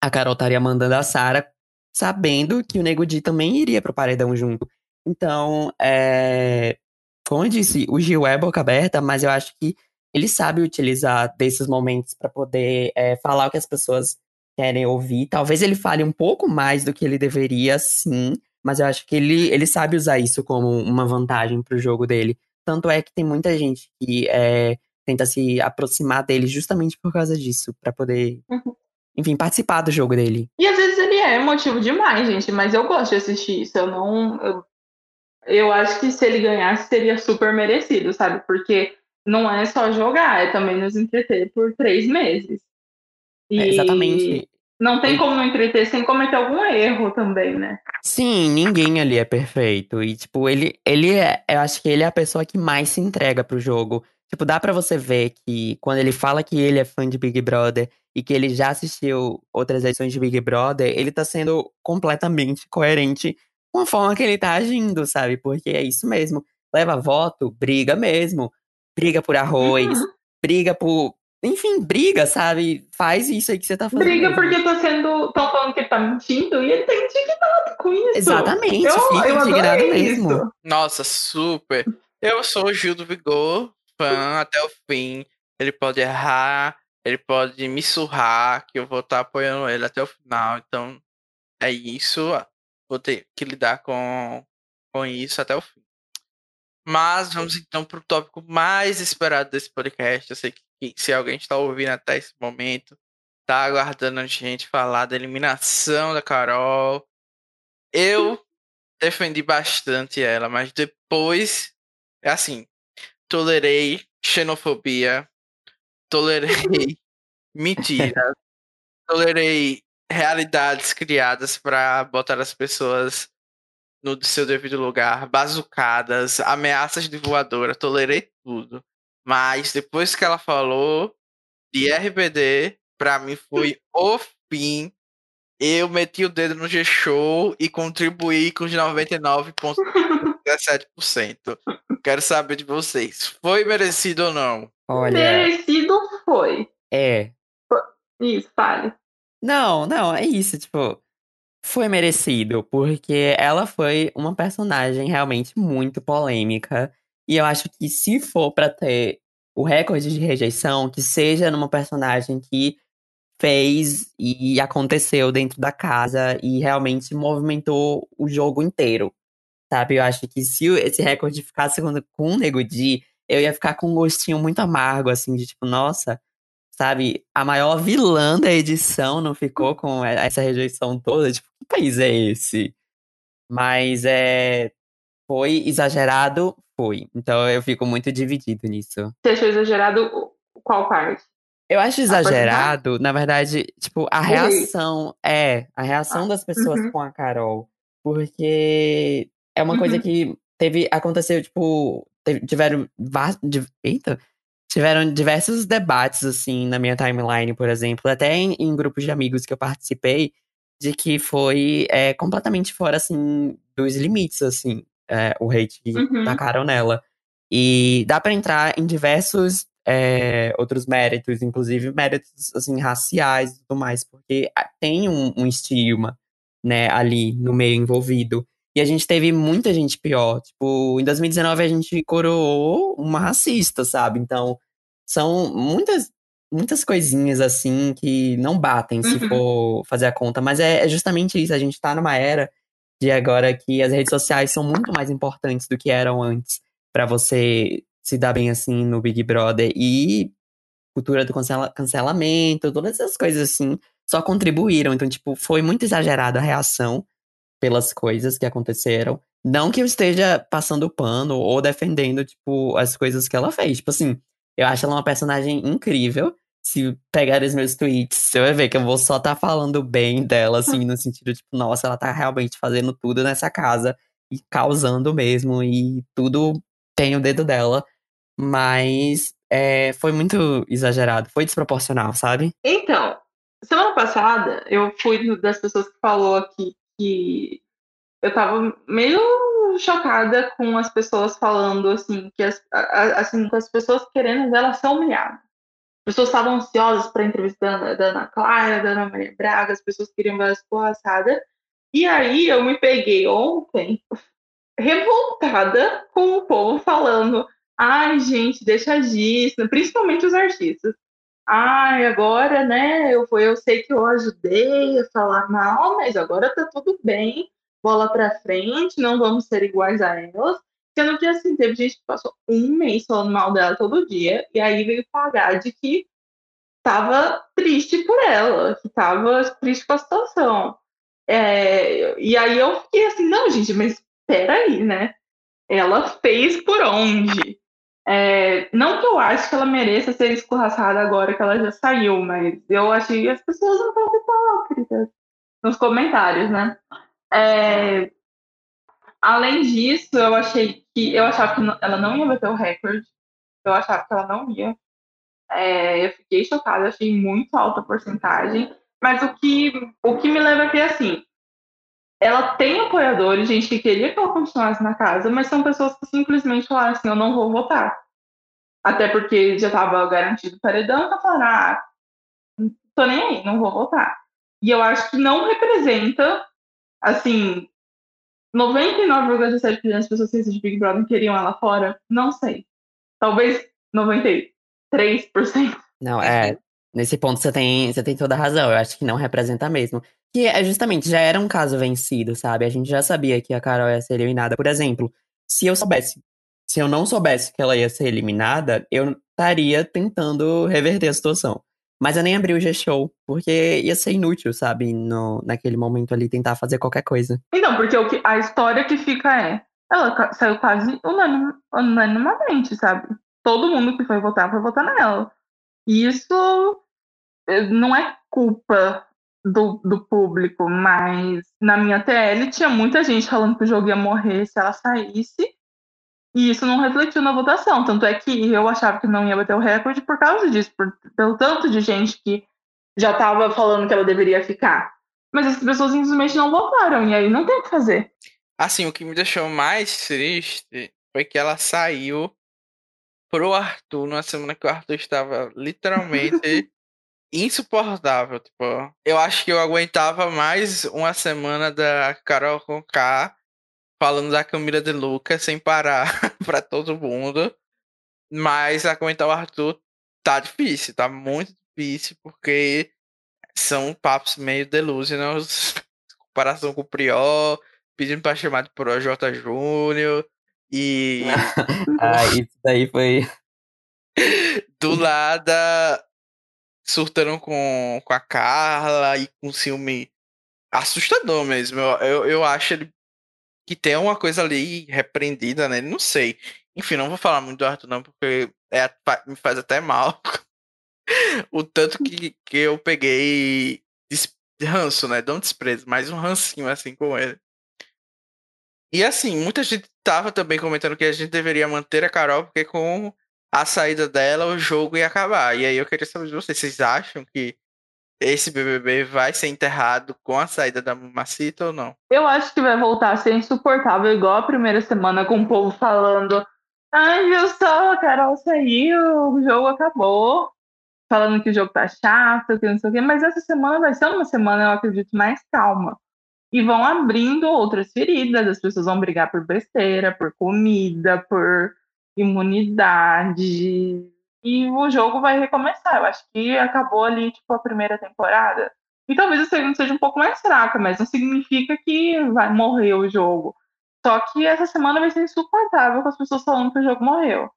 a Carol estaria mandando a Sarah sabendo que o Nego Di também iria pro paredão junto. Então, como eu disse, o Gil é boca aberta, mas eu acho que ele sabe utilizar desses momentos para poder falar o que as pessoas querem ouvir. Talvez ele fale um pouco mais do que ele deveria, sim, mas eu acho que ele sabe usar isso como uma vantagem pro jogo dele. Tanto é que tem muita gente que tenta se aproximar dele justamente por causa disso, pra poder, enfim, participar do jogo dele. E às vezes ele é emotivo demais, gente, mas eu gosto de assistir isso. Eu acho que se ele ganhasse seria super merecido, sabe? Porque não é só jogar, é também nos entreter por 3 meses. E exatamente. Não tem como não entreter sem cometer algum erro também, né? Sim, ninguém ali é perfeito. E, tipo, eu acho que ele é a pessoa que mais se entrega pro jogo. Tipo, dá pra você ver que quando ele fala que ele é fã de Big Brother e que ele já assistiu outras edições de Big Brother, ele tá sendo completamente coerente com a forma que ele tá agindo, sabe? Porque é isso mesmo. Leva voto, briga mesmo. Briga por arroz, briga por... Enfim, briga, sabe? Faz isso aí que você tá fazendo. Briga porque tão falando que ele tá mentindo e ele tá indignado com isso. Exatamente, fica indignado mesmo. Nossa, super. Eu sou o Gil do Vigor. Até o fim, ele pode errar, ele pode me surrar, que eu vou estar apoiando ele até o final. Então, é isso. Vou ter que lidar com isso até o fim. Mas vamos então para o tópico mais esperado desse podcast. Eu sei que se alguém está ouvindo até esse momento, está aguardando a gente falar da eliminação da Carol. Eu defendi bastante ela, mas depois, tolerei xenofobia, tolerei mentiras, tolerei realidades criadas para botar as pessoas no seu devido lugar, bazucadas, ameaças de voadora, tolerei tudo. Mas depois que ela falou de RBD, para mim foi o fim. Eu meti o dedo no G-Show e contribuí com os 99,17%. Quero saber de vocês. Foi merecido ou não? Olha... merecido foi. É. Isso, fale. Não, é isso, tipo... Foi merecido, porque ela foi uma personagem realmente muito polêmica. E eu acho que se for pra ter o recorde de rejeição, que seja numa personagem que fez e aconteceu dentro da casa e realmente movimentou o jogo inteiro, sabe? Eu acho que se esse recorde ficasse com o Nego Di, eu ia ficar com um gostinho muito amargo, assim, de tipo, nossa... Sabe, a maior vilã da edição não ficou com essa rejeição toda. Tipo, que país é esse? Mas foi exagerado? Foi. Então eu fico muito dividido nisso. Você achou exagerado qual parte? Eu acho exagerado, na verdade, tipo, a reação. É, a reação das pessoas com a Carol. Porque é uma coisa que aconteceu, tipo, tiveram diversos debates, assim, na minha timeline, por exemplo, até em grupos de amigos que eu participei, de que foi completamente fora, assim, dos limites, assim, o hate que tacaram nela. E dá pra entrar em diversos outros méritos, inclusive méritos, assim, raciais e tudo mais, porque tem um estigma, né, ali no meio envolvido. E a gente teve muita gente pior. Tipo, em 2019 a gente coroou uma racista, sabe? Então, são muitas coisinhas, assim, que não batem se for fazer a conta. Mas é justamente isso. A gente tá numa era de agora que as redes sociais são muito mais importantes do que eram antes pra você se dar bem, assim, no Big Brother. E cultura do cancelamento, todas essas coisas, assim, só contribuíram. Então, tipo, foi muito exagerada a reação pelas coisas que aconteceram. Não que eu esteja passando pano ou defendendo, tipo, as coisas que ela fez. Tipo assim, eu acho ela uma personagem incrível. Se pegar os meus tweets, você vai ver que eu vou só estar falando bem dela, assim, no sentido, tipo, nossa, ela tá realmente fazendo tudo nessa casa e causando mesmo, e tudo tem o dedo dela. Mas foi muito exagerado, foi desproporcional, sabe? Então, semana passada, eu fui das pessoas que falou aqui que eu tava meio chocada com as pessoas falando, assim, que as pessoas querendo dela são humilhadas. As pessoas estavam ansiosas para a entrevista da Ana Clara, da Ana Maria Braga, as pessoas queriam ver ela escorraçada. E aí eu me peguei ontem revoltada com o povo falando: ai, gente, deixa disso, principalmente os artistas. Ai, agora, né, eu sei que eu ajudei a falar mal, mas agora tá tudo bem, bola pra frente, não vamos ser iguais a elas. Sendo que, assim, teve gente que passou um mês falando mal dela todo dia, e aí veio pagar de que tava triste por ela, que tava triste com a situação. E aí eu fiquei assim, não, gente, mas peraí, né? Ela fez por onde? Não que eu acho que ela mereça ser escorraçada agora que ela já saiu, mas eu achei que as pessoas não estão hipócritas nos comentários, né? Além disso, eu achava que ela não ia bater o recorde, eu achava que ela não ia. Eu fiquei chocada, achei muito alta a porcentagem, mas o que me leva a que, assim, ela tem apoiadores, gente que queria que ela continuasse na casa, mas são pessoas que simplesmente falaram assim, eu não vou votar. Até porque já estava garantido o paredão, tá falando, não tô nem aí, não vou votar. E eu acho que não representa, assim, 99,7% das pessoas que assistem Big Brother queriam ela fora, não sei. Talvez 93%. Não, nesse ponto você tem toda a razão, eu acho que não representa mesmo. Que é justamente, já era um caso vencido, sabe? A gente já sabia que a Carol ia ser eliminada. Por exemplo, se eu não soubesse que ela ia ser eliminada, eu estaria tentando reverter a situação. Mas eu nem abri o G-Show, porque ia ser inútil, sabe? Naquele momento ali, tentar fazer qualquer coisa. Então, porque a história que fica ela saiu quase unanimamente, sabe? Todo mundo que foi votar nela. E isso não é culpa do público, mas na minha TL tinha muita gente falando que o jogo ia morrer se ela saísse, e isso não refletiu na votação, tanto é que eu achava que não ia bater o recorde por causa disso, pelo tanto de gente que já estava falando que ela deveria ficar, mas as pessoas simplesmente não votaram, e aí não tem o que fazer. Assim, o que me deixou mais triste foi que ela saiu pro Arthur numa semana que o Arthur estava literalmente insuportável. Tipo, eu acho que eu aguentava mais uma semana da Karol Conká falando da Camila de Lucas sem parar pra todo mundo. Mas aguentar o Arthur tá difícil, tá muito difícil, porque são papos meio delusionals, comparação com o Prior, pedindo pra chamar de Projota Júnior, e... ah, isso daí foi... Do lado, surtando com a Carla, e com um ciúme assustador mesmo. Eu acho ele que tem uma coisa ali repreendida, né? Não sei. Enfim, não vou falar muito do Arthur, não, porque me faz até mal. O tanto que eu peguei ranço, né? Não desprezo, mas um rancinho assim com ele. E assim, muita gente tava também comentando que a gente deveria manter a Carol, porque com a saída dela o jogo ia acabar. E aí eu queria saber de vocês, vocês acham que esse BBB vai ser enterrado com a saída da Mamacita ou não? Eu acho que vai voltar a ser insuportável, igual a primeira semana, com o povo falando: ai, viu só, a Carol saiu, o jogo acabou. Falando que o jogo tá chato, que não sei o quê. Mas essa semana vai ser uma semana, eu acredito, mais calma. E vão abrindo outras feridas. As pessoas vão brigar por besteira, por comida, por imunidade... E o jogo vai recomeçar. Eu acho que acabou ali, tipo, a primeira temporada. E talvez a segunda seja um pouco mais fraca, mas não significa que vai morrer o jogo. Só que essa semana vai ser insuportável com as pessoas falando que o jogo morreu.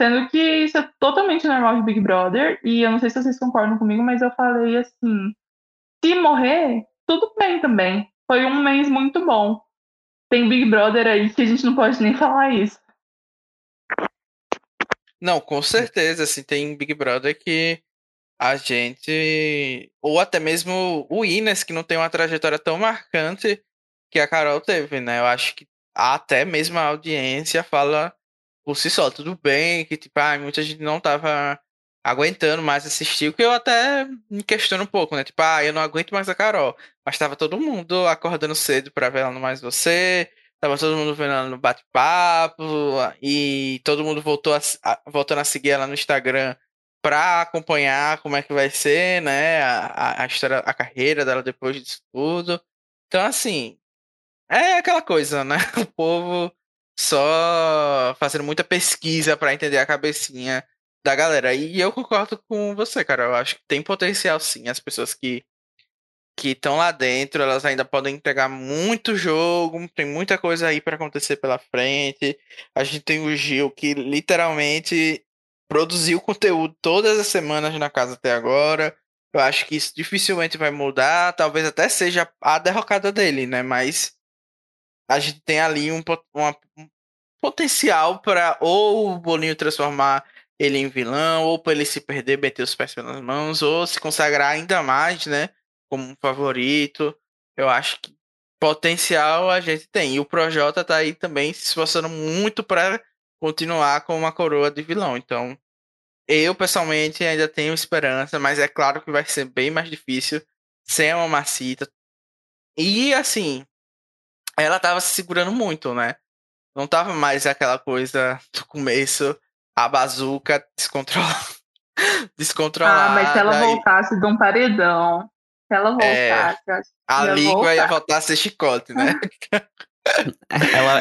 Sendo que isso é totalmente normal de Big Brother. E eu não sei se vocês concordam comigo, mas eu falei assim... Se morrer, tudo bem também. Foi um mês muito bom. Tem Big Brother aí que a gente não pode nem falar isso. Não, com certeza, assim, tem Big Brother que a gente... Ou até mesmo o Inês, que não tem uma trajetória tão marcante que a Carol teve, né? Eu acho que até mesmo a audiência fala por si só, tudo bem, que tipo, ah, muita gente não tava aguentando mais assistir, o que eu até me questiono um pouco, né? Tipo, ah, eu não aguento mais a Carol, mas tava todo mundo acordando cedo pra ver ela no Mais Você... Tava todo mundo vendo ela no bate-papo e todo mundo voltando a seguir ela no Instagram pra acompanhar como é que vai ser, né, a história, a carreira dela depois disso tudo. Então, assim, é aquela coisa, né? O povo só fazendo muita pesquisa pra entender a cabecinha da galera. E eu concordo com você, cara. Eu acho que tem potencial, sim. As pessoas que estão lá dentro, elas ainda podem entregar muito jogo, tem muita coisa aí para acontecer pela frente. A gente tem o Gil, que literalmente produziu conteúdo todas as semanas na casa até agora. Eu acho que isso dificilmente vai mudar, talvez até seja a derrocada dele, né? Mas a gente tem ali um potencial para ou o Boninho transformar ele em vilão, ou para ele se perder, meter os pés pelas mãos, ou se consagrar ainda mais, né? Como um favorito. Eu acho que potencial a gente tem. E o Projota tá aí também se esforçando muito para continuar com uma coroa de vilão. Então, eu pessoalmente ainda tenho esperança, mas é claro que vai ser bem mais difícil sem a Mamacita. E assim, ela tava se segurando muito, né? Não tava mais aquela coisa do começo, a bazuca descontrolada. Ah, mas se ela voltasse de um paredão... Se ela voltasse, a língua ia voltar a ser chicote, né?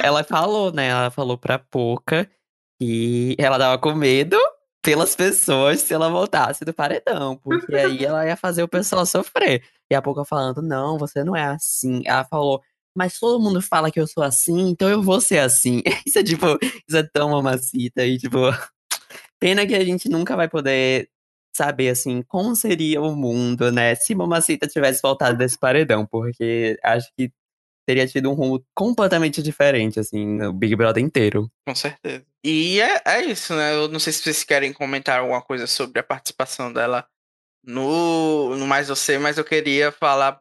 ela falou, né? Ela falou pra Pocah que ela tava com medo pelas pessoas se ela voltasse do paredão, porque aí ela ia fazer o pessoal sofrer. E a Pocah falando: não, você não é assim. Ela falou: mas todo mundo fala que eu sou assim, então eu vou ser assim. Isso é tipo, isso é tão Mamacita. E tipo, pena que a gente nunca vai poder saber, assim, como seria o mundo, né, se Mamacita tivesse voltado desse paredão, porque acho que teria tido um rumo completamente diferente, assim, no Big Brother inteiro. Com certeza. E é isso, né, eu não sei se vocês querem comentar alguma coisa sobre a participação dela no Mais Você, mas eu queria falar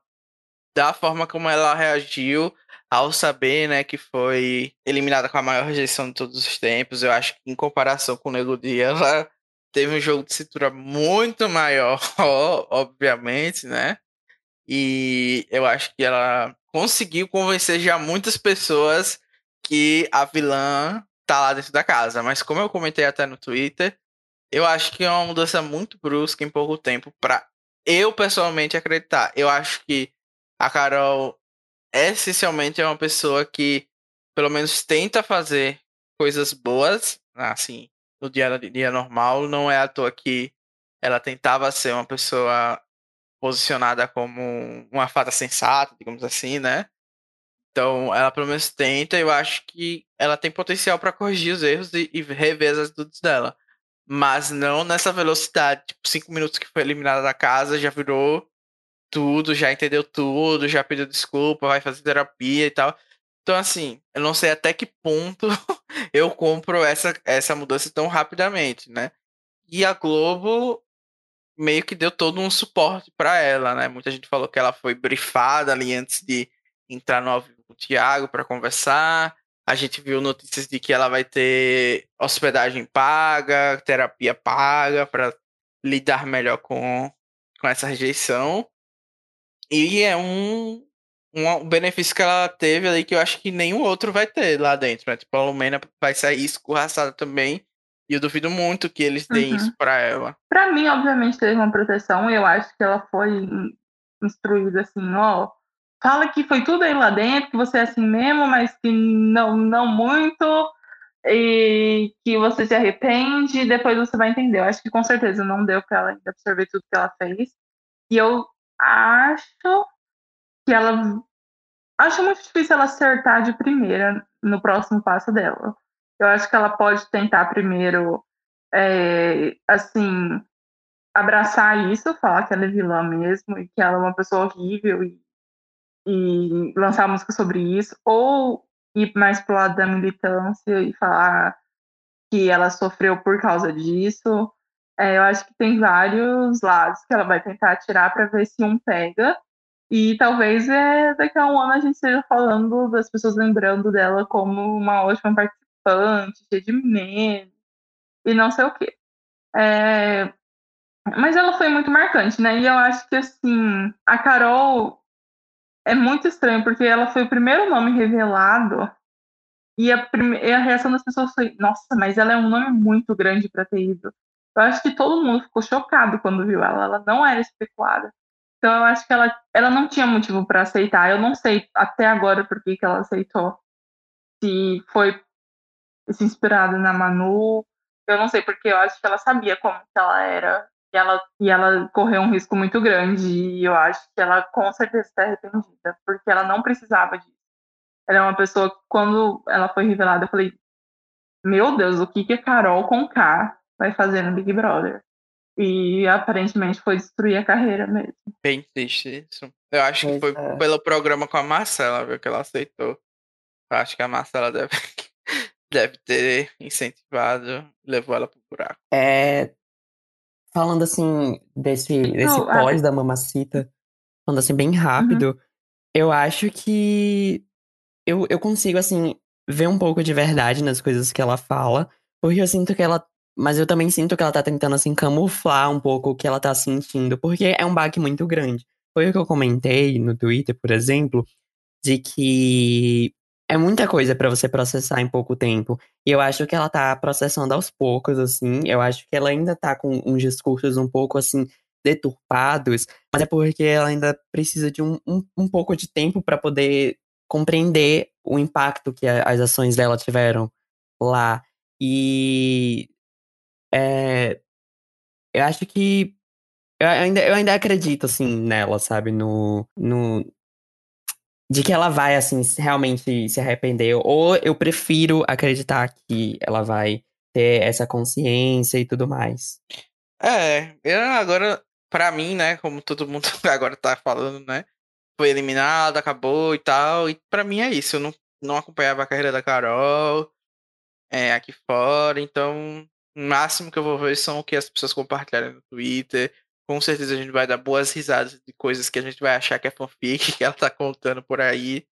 da forma como ela reagiu ao saber, né, que foi eliminada com a maior rejeição de todos os tempos. Eu acho que, em comparação com o Nego Di, ela teve um jogo de cintura muito maior, obviamente, né? E eu acho que ela conseguiu convencer já muitas pessoas que a vilã tá lá dentro da casa. Mas como eu comentei até no Twitter, eu acho que é uma mudança muito brusca em pouco tempo pra eu pessoalmente acreditar. Eu acho que a Carol essencialmente é uma pessoa que pelo menos tenta fazer coisas boas, assim, no dia normal. Não é à toa que ela tentava ser uma pessoa posicionada como uma fada sensata, digamos assim, né? Então, ela pelo menos tenta. Eu acho que ela tem potencial para corrigir os erros e rever as atitudes dela. Mas não nessa velocidade. Tipo, 5 minutos que foi eliminada da casa, já virou tudo, já entendeu tudo, já pediu desculpa, vai fazer terapia e tal. Então, assim, eu não sei até que ponto eu compro essa mudança tão rapidamente, né? E a Globo meio que deu todo um suporte para ela, né? Muita gente falou que ela foi brifada ali antes de entrar no ao vivo com o Thiago para conversar. A gente viu notícias de que ela vai ter hospedagem paga, terapia paga para lidar melhor com essa rejeição. E é um benefício que ela teve ali que eu acho que nenhum outro vai ter lá dentro, né? Tipo, a Lumena vai sair escorraçada também. E eu duvido muito que eles deem isso pra ela. Pra mim, obviamente, teve uma proteção. Eu acho que ela foi instruída assim, ó... Fala que foi tudo aí lá dentro, que você é assim mesmo, mas que não muito. E que você se arrepende e depois você vai entender. Eu acho que com certeza não deu pra ela ainda absorver tudo que ela fez. E eu acho que ela... Acho muito difícil ela acertar de primeira no próximo passo dela. Eu acho que ela pode tentar primeiro, assim, abraçar isso, falar que ela é vilã mesmo e que ela é uma pessoa horrível e lançar música sobre isso, ou ir mais pro lado da militância e falar que ela sofreu por causa disso. Eu acho que tem vários lados que ela vai tentar tirar para ver se um pega. E talvez daqui a um ano a gente esteja falando das pessoas lembrando dela como uma ótima participante, cheia de medo e não sei o que. Mas ela foi muito marcante, né? E eu acho que, assim, a Carol é muito estranha, porque ela foi o primeiro nome revelado e a reação das pessoas foi: nossa, mas ela é um nome muito grande para ter ido. Eu acho que todo mundo ficou chocado quando viu ela. Ela não era especulada. Então eu acho que ela não tinha motivo para aceitar. Eu não sei até agora por que ela aceitou. Se foi se inspirada na Manu, eu não sei, porque eu acho que ela sabia como que ela era, e ela correu um risco muito grande, e eu acho que ela com certeza está arrependida, porque ela não precisava disso. Ela é uma pessoa que, quando ela foi revelada, eu falei, meu Deus, o que a Karol Conká vai fazer no Big Brother? E aparentemente foi destruir a carreira mesmo. Bem triste isso. Eu acho que foi pelo programa com a Marcela, viu, que ela aceitou. Eu acho que a Marcela deve ter incentivado, levou ela pro buraco. Falando assim, desse pós da Mamacita, falando assim bem rápido, eu acho que eu consigo, assim, ver um pouco de verdade nas coisas que ela fala, porque eu sinto que ela... Mas eu também sinto que ela tá tentando, assim, camuflar um pouco o que ela tá sentindo, porque é um baque muito grande. Foi o que eu comentei no Twitter, por exemplo, de que... é muita coisa pra você processar em pouco tempo. E eu acho que ela tá processando aos poucos, assim. Eu acho que ela ainda tá com uns discursos um pouco, assim, deturpados. Mas é porque ela ainda precisa de um pouco de tempo pra poder compreender o impacto que as ações dela tiveram lá. E... eu acho que... Eu ainda acredito, assim, nela, sabe? De que ela vai, assim, realmente se arrepender. Ou eu prefiro acreditar que ela vai ter essa consciência e tudo mais. Eu agora, pra mim, né, como todo mundo agora tá falando, né, foi eliminada, acabou e tal. E pra mim é isso. Eu não acompanhava a carreira da Carol aqui fora. Então, o máximo que eu vou ver são o que as pessoas compartilharam no Twitter. Com certeza a gente vai dar boas risadas de coisas que a gente vai achar que é fanfic, que ela tá contando por aí.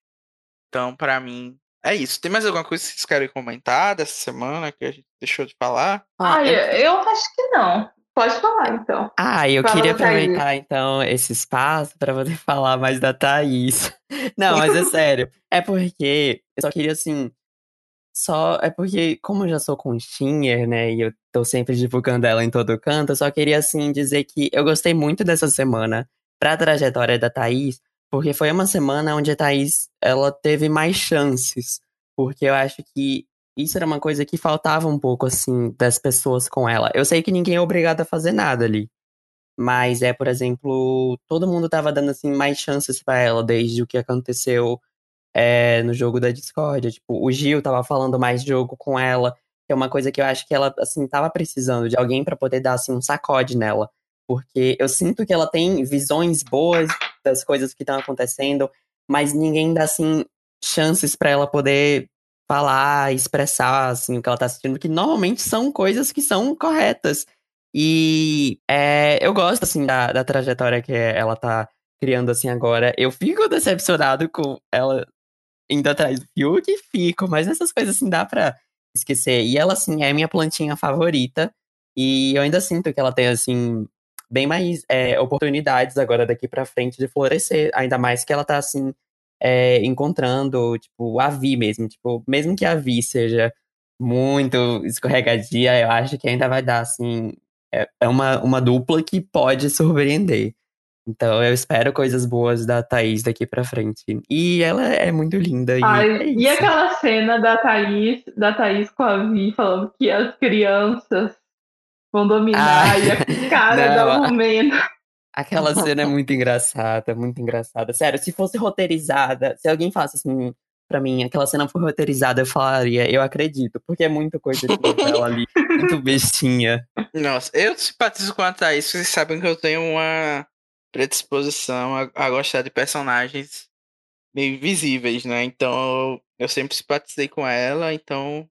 Então, pra mim, é isso. Tem mais alguma coisa que vocês querem comentar dessa semana que a gente deixou de falar? Eu acho que não. Pode falar, então. Eu queria aproveitar, então, esse espaço pra poder falar mais da Thaís. Não, mas é sério. É porque eu só queria, assim, Só é porque, como eu já sou conchinha, né, e eu tô sempre divulgando ela em todo canto, eu só queria, assim, dizer que eu gostei muito dessa semana pra trajetória da Thaís, porque foi uma semana onde a Thaís, ela teve mais chances, porque eu acho que isso era uma coisa que faltava um pouco, assim, das pessoas com ela. Eu sei que ninguém é obrigado a fazer nada ali, mas é, por exemplo, todo mundo tava dando, assim, mais chances pra ela desde o que aconteceu... no jogo da discórdia, tipo, o Gil tava falando mais jogo com ela, que é uma coisa que eu acho que ela, assim, tava precisando de alguém pra poder dar, assim, um sacode nela, porque eu sinto que ela tem visões boas das coisas que estão acontecendo, mas ninguém dá, assim, chances pra ela poder falar, expressar, assim, o que ela tá sentindo, que normalmente são coisas que são corretas, e eu gosto, assim, da trajetória que ela tá criando, assim, agora. Eu fico decepcionado com ela indo atrás do Fiuk, fico, mas essas coisas, assim, dá pra esquecer. E ela, assim, é a minha plantinha favorita, e eu ainda sinto que ela tem, assim, bem mais oportunidades agora daqui pra frente de florescer, ainda mais que ela tá, assim, encontrando, tipo, a Vi mesmo, tipo, mesmo que a Vi seja muito escorregadia, eu acho que ainda vai dar, assim, uma dupla que pode surpreender. Então, eu espero coisas boas da Thaís daqui pra frente. E ela é muito linda. E aquela cena da Thaís com a Vi falando que as crianças vão dominar e a cara da Lumena. Aquela cena é muito engraçada, muito engraçada. Sério, se fosse roteirizada, se alguém falasse assim pra mim, aquela cena foi roteirizada, eu falaria, eu acredito, porque é muita coisa dela ali, muito bestinha. Nossa, eu simpatizo com a Thaís, vocês sabem que eu tenho uma predisposição a gostar de personagens meio visíveis, né? Então eu sempre simpatizei com ela, então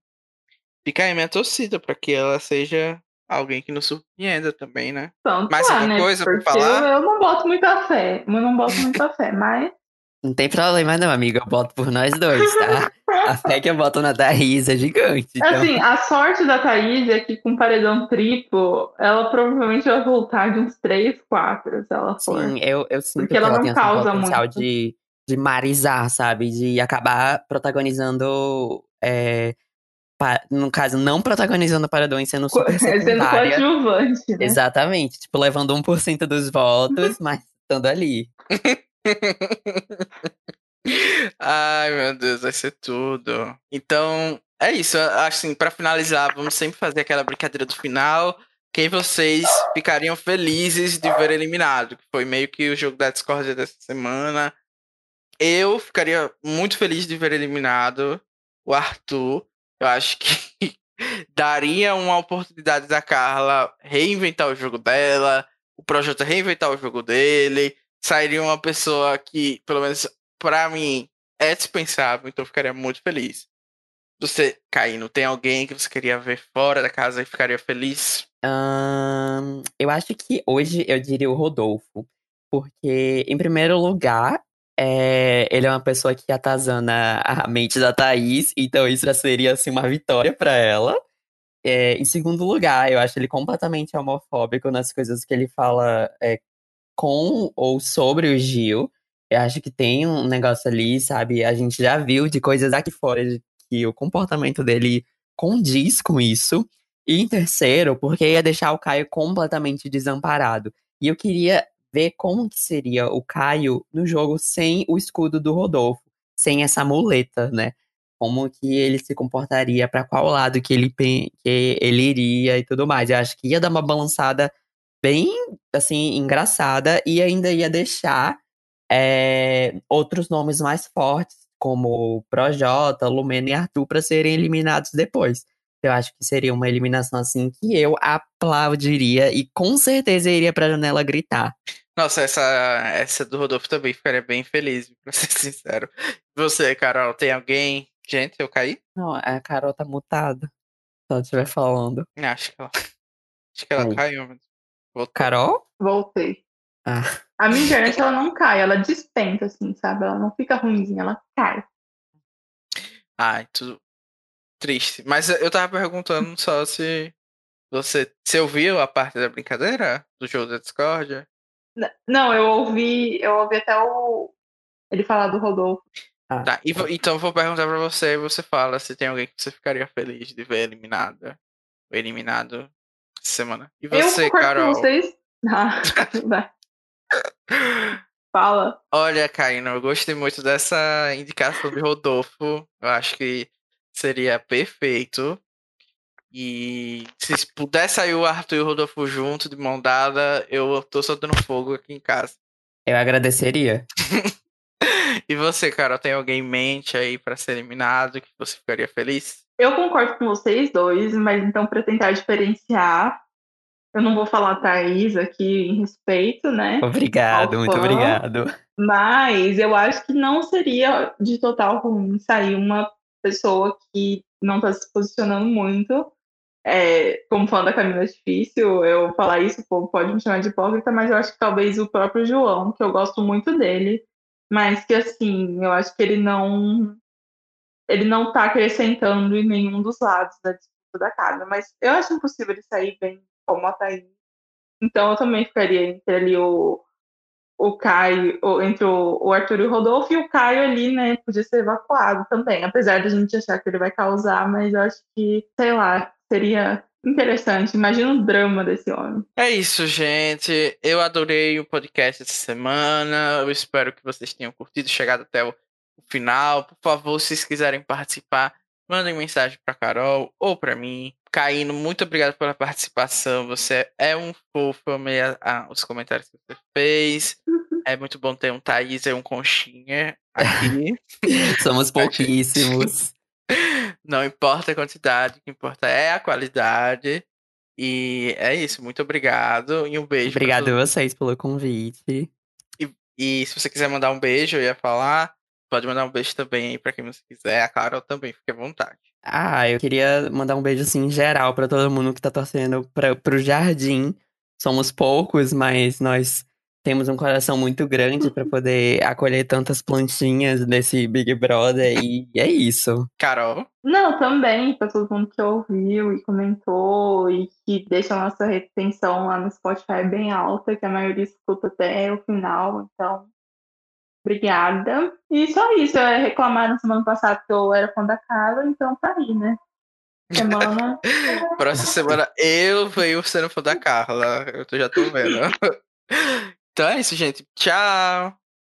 fica aí minha torcida pra que ela seja alguém que nos surpreenda também, né? Então, mais alguma coisa pra falar? Eu não boto muita fé, mas... Não tem problema não, amiga, eu boto por nós dois, tá? A fé que eu boto na Thaís é gigante. Então... Assim, a sorte da Thaís é que com o paredão triplo, ela provavelmente vai voltar de uns 3, 4, se ela for. Sim, eu sinto porque que ela tem esse potencial de marizar, sabe? De acabar protagonizando, no caso, não protagonizando o paredão e sendo super secundária. Sendo coadjuvante, né? Exatamente, tipo, levando 1% dos votos, mas estando ali. Ai, meu Deus, vai ser tudo. Então, é isso. Assim, pra finalizar, vamos sempre fazer aquela brincadeira do final. Quem vocês ficariam felizes de ver eliminado? Que foi meio que o jogo da discórdia dessa semana. Eu ficaria muito feliz de ver eliminado o Arthur. Eu acho que daria uma oportunidade da Carla reinventar o jogo dela, o Projota reinventar o jogo dele. Sairia uma pessoa que, pelo menos pra mim, é dispensável, então eu ficaria muito feliz. Você, Caíno, tem alguém que você queria ver fora da casa e ficaria feliz? Eu acho que hoje eu diria o Rodolfo, porque, em primeiro lugar, ele é uma pessoa que atazana a mente da Thaís, então isso já seria, assim, uma vitória pra ela. Em segundo lugar, eu acho ele completamente homofóbico nas coisas que ele fala... com ou sobre o Gil. Eu acho que tem um negócio ali, sabe? A gente já viu de coisas aqui fora que o comportamento dele condiz com isso. E em terceiro, porque ia deixar o Caio completamente desamparado. E eu queria ver como que seria o Caio no jogo sem o escudo do Rodolfo, sem essa muleta, né? Como que ele se comportaria, pra qual lado que ele iria e tudo mais. Eu acho que ia dar uma balançada bem, assim, engraçada, e ainda ia deixar outros nomes mais fortes, como Projota, Lumena e Arthur, para serem eliminados depois. Eu acho que seria uma eliminação, assim, que eu aplaudiria e com certeza iria pra janela gritar. Nossa, essa do Rodolfo também ficaria bem feliz, pra ser sincero. Você, Carol, tem alguém? Gente, eu caí? Não, a Carol tá mutada, se ela estiver falando. Acho que ela caiu, mas... Voltou. Carol? Voltei. Ah. A minha internet, ela não cai, ela despenca, assim, sabe? Ela não fica ruimzinha, ela cai. Ai, tudo triste. Mas eu tava perguntando só se você... Você ouviu a parte da brincadeira? Do jogo da discórdia? Não, eu ouvi até ele falar do Rodolfo. Ah, tá, então vou perguntar pra você e você fala se tem alguém que você ficaria feliz de ver eliminada ou eliminado essa semana. E você, Carol? Com vocês? Ah, vai. Fala. Olha, Caíno, eu gostei muito dessa indicação de Rodolfo. Eu acho que seria perfeito. E se puder sair o Arthur e o Rodolfo junto, de mão dada, eu tô soltando fogo aqui em casa. Eu agradeceria. E você, Carol, tem alguém em mente aí pra ser eliminado que você ficaria feliz? Eu concordo com vocês dois, mas então pra tentar diferenciar, eu não vou falar Thaís aqui em respeito, né? Obrigado, muito obrigado. Mas eu acho que não seria de total ruim sair uma pessoa que não tá se posicionando muito. Como fã da Camila é difícil eu falar isso, o povo pode me chamar de hipócrita, mas eu acho que talvez o próprio João, que eu gosto muito dele, mas que, assim, eu acho que ele não tá acrescentando em nenhum dos lados da disputa da casa. Mas eu acho impossível ele sair bem como a Thaís. Então eu também ficaria entre ali o Caio, entre o Arthur e o Rodolfo, e o Caio ali, né, podia ser evacuado também. Apesar de a gente achar que ele vai causar, mas eu acho que, sei lá, seria interessante. Imagina o drama desse homem. É isso, gente. Eu adorei o podcast essa semana. Eu espero que vocês tenham curtido, chegado até o final. Por favor, se vocês quiserem participar, mandem mensagem pra Carol ou pra mim. Caíno, muito obrigado pela participação. Você é um fofo. Eu amei os comentários que você fez. É muito bom ter um Thaís e um Conchinha aqui. Somos pouquíssimos. Não importa a quantidade, o que importa é a qualidade. E é isso, muito obrigado. E um beijo. Obrigado a vocês pelo convite. E se você quiser mandar um beijo, eu ia falar. Pode mandar um beijo também aí pra quem você quiser. A Carol também, fique à vontade. Ah, eu queria mandar um beijo assim, geral, pra todo mundo que tá torcendo pro Jardim. Somos poucos, mas nós temos um coração muito grande pra poder acolher tantas plantinhas desse Big Brother, e é isso. Carol? Não, também, pra todo mundo que ouviu e comentou, e que deixa a nossa retenção lá no Spotify bem alta, que a maioria escuta até o final, então obrigada. E só isso, reclamaram semana passada que eu era fã da Carla, então tá aí, né? Semana... Próxima semana eu venho sendo fã da Carla, eu já tô vendo. Então é isso, gente. Tchau!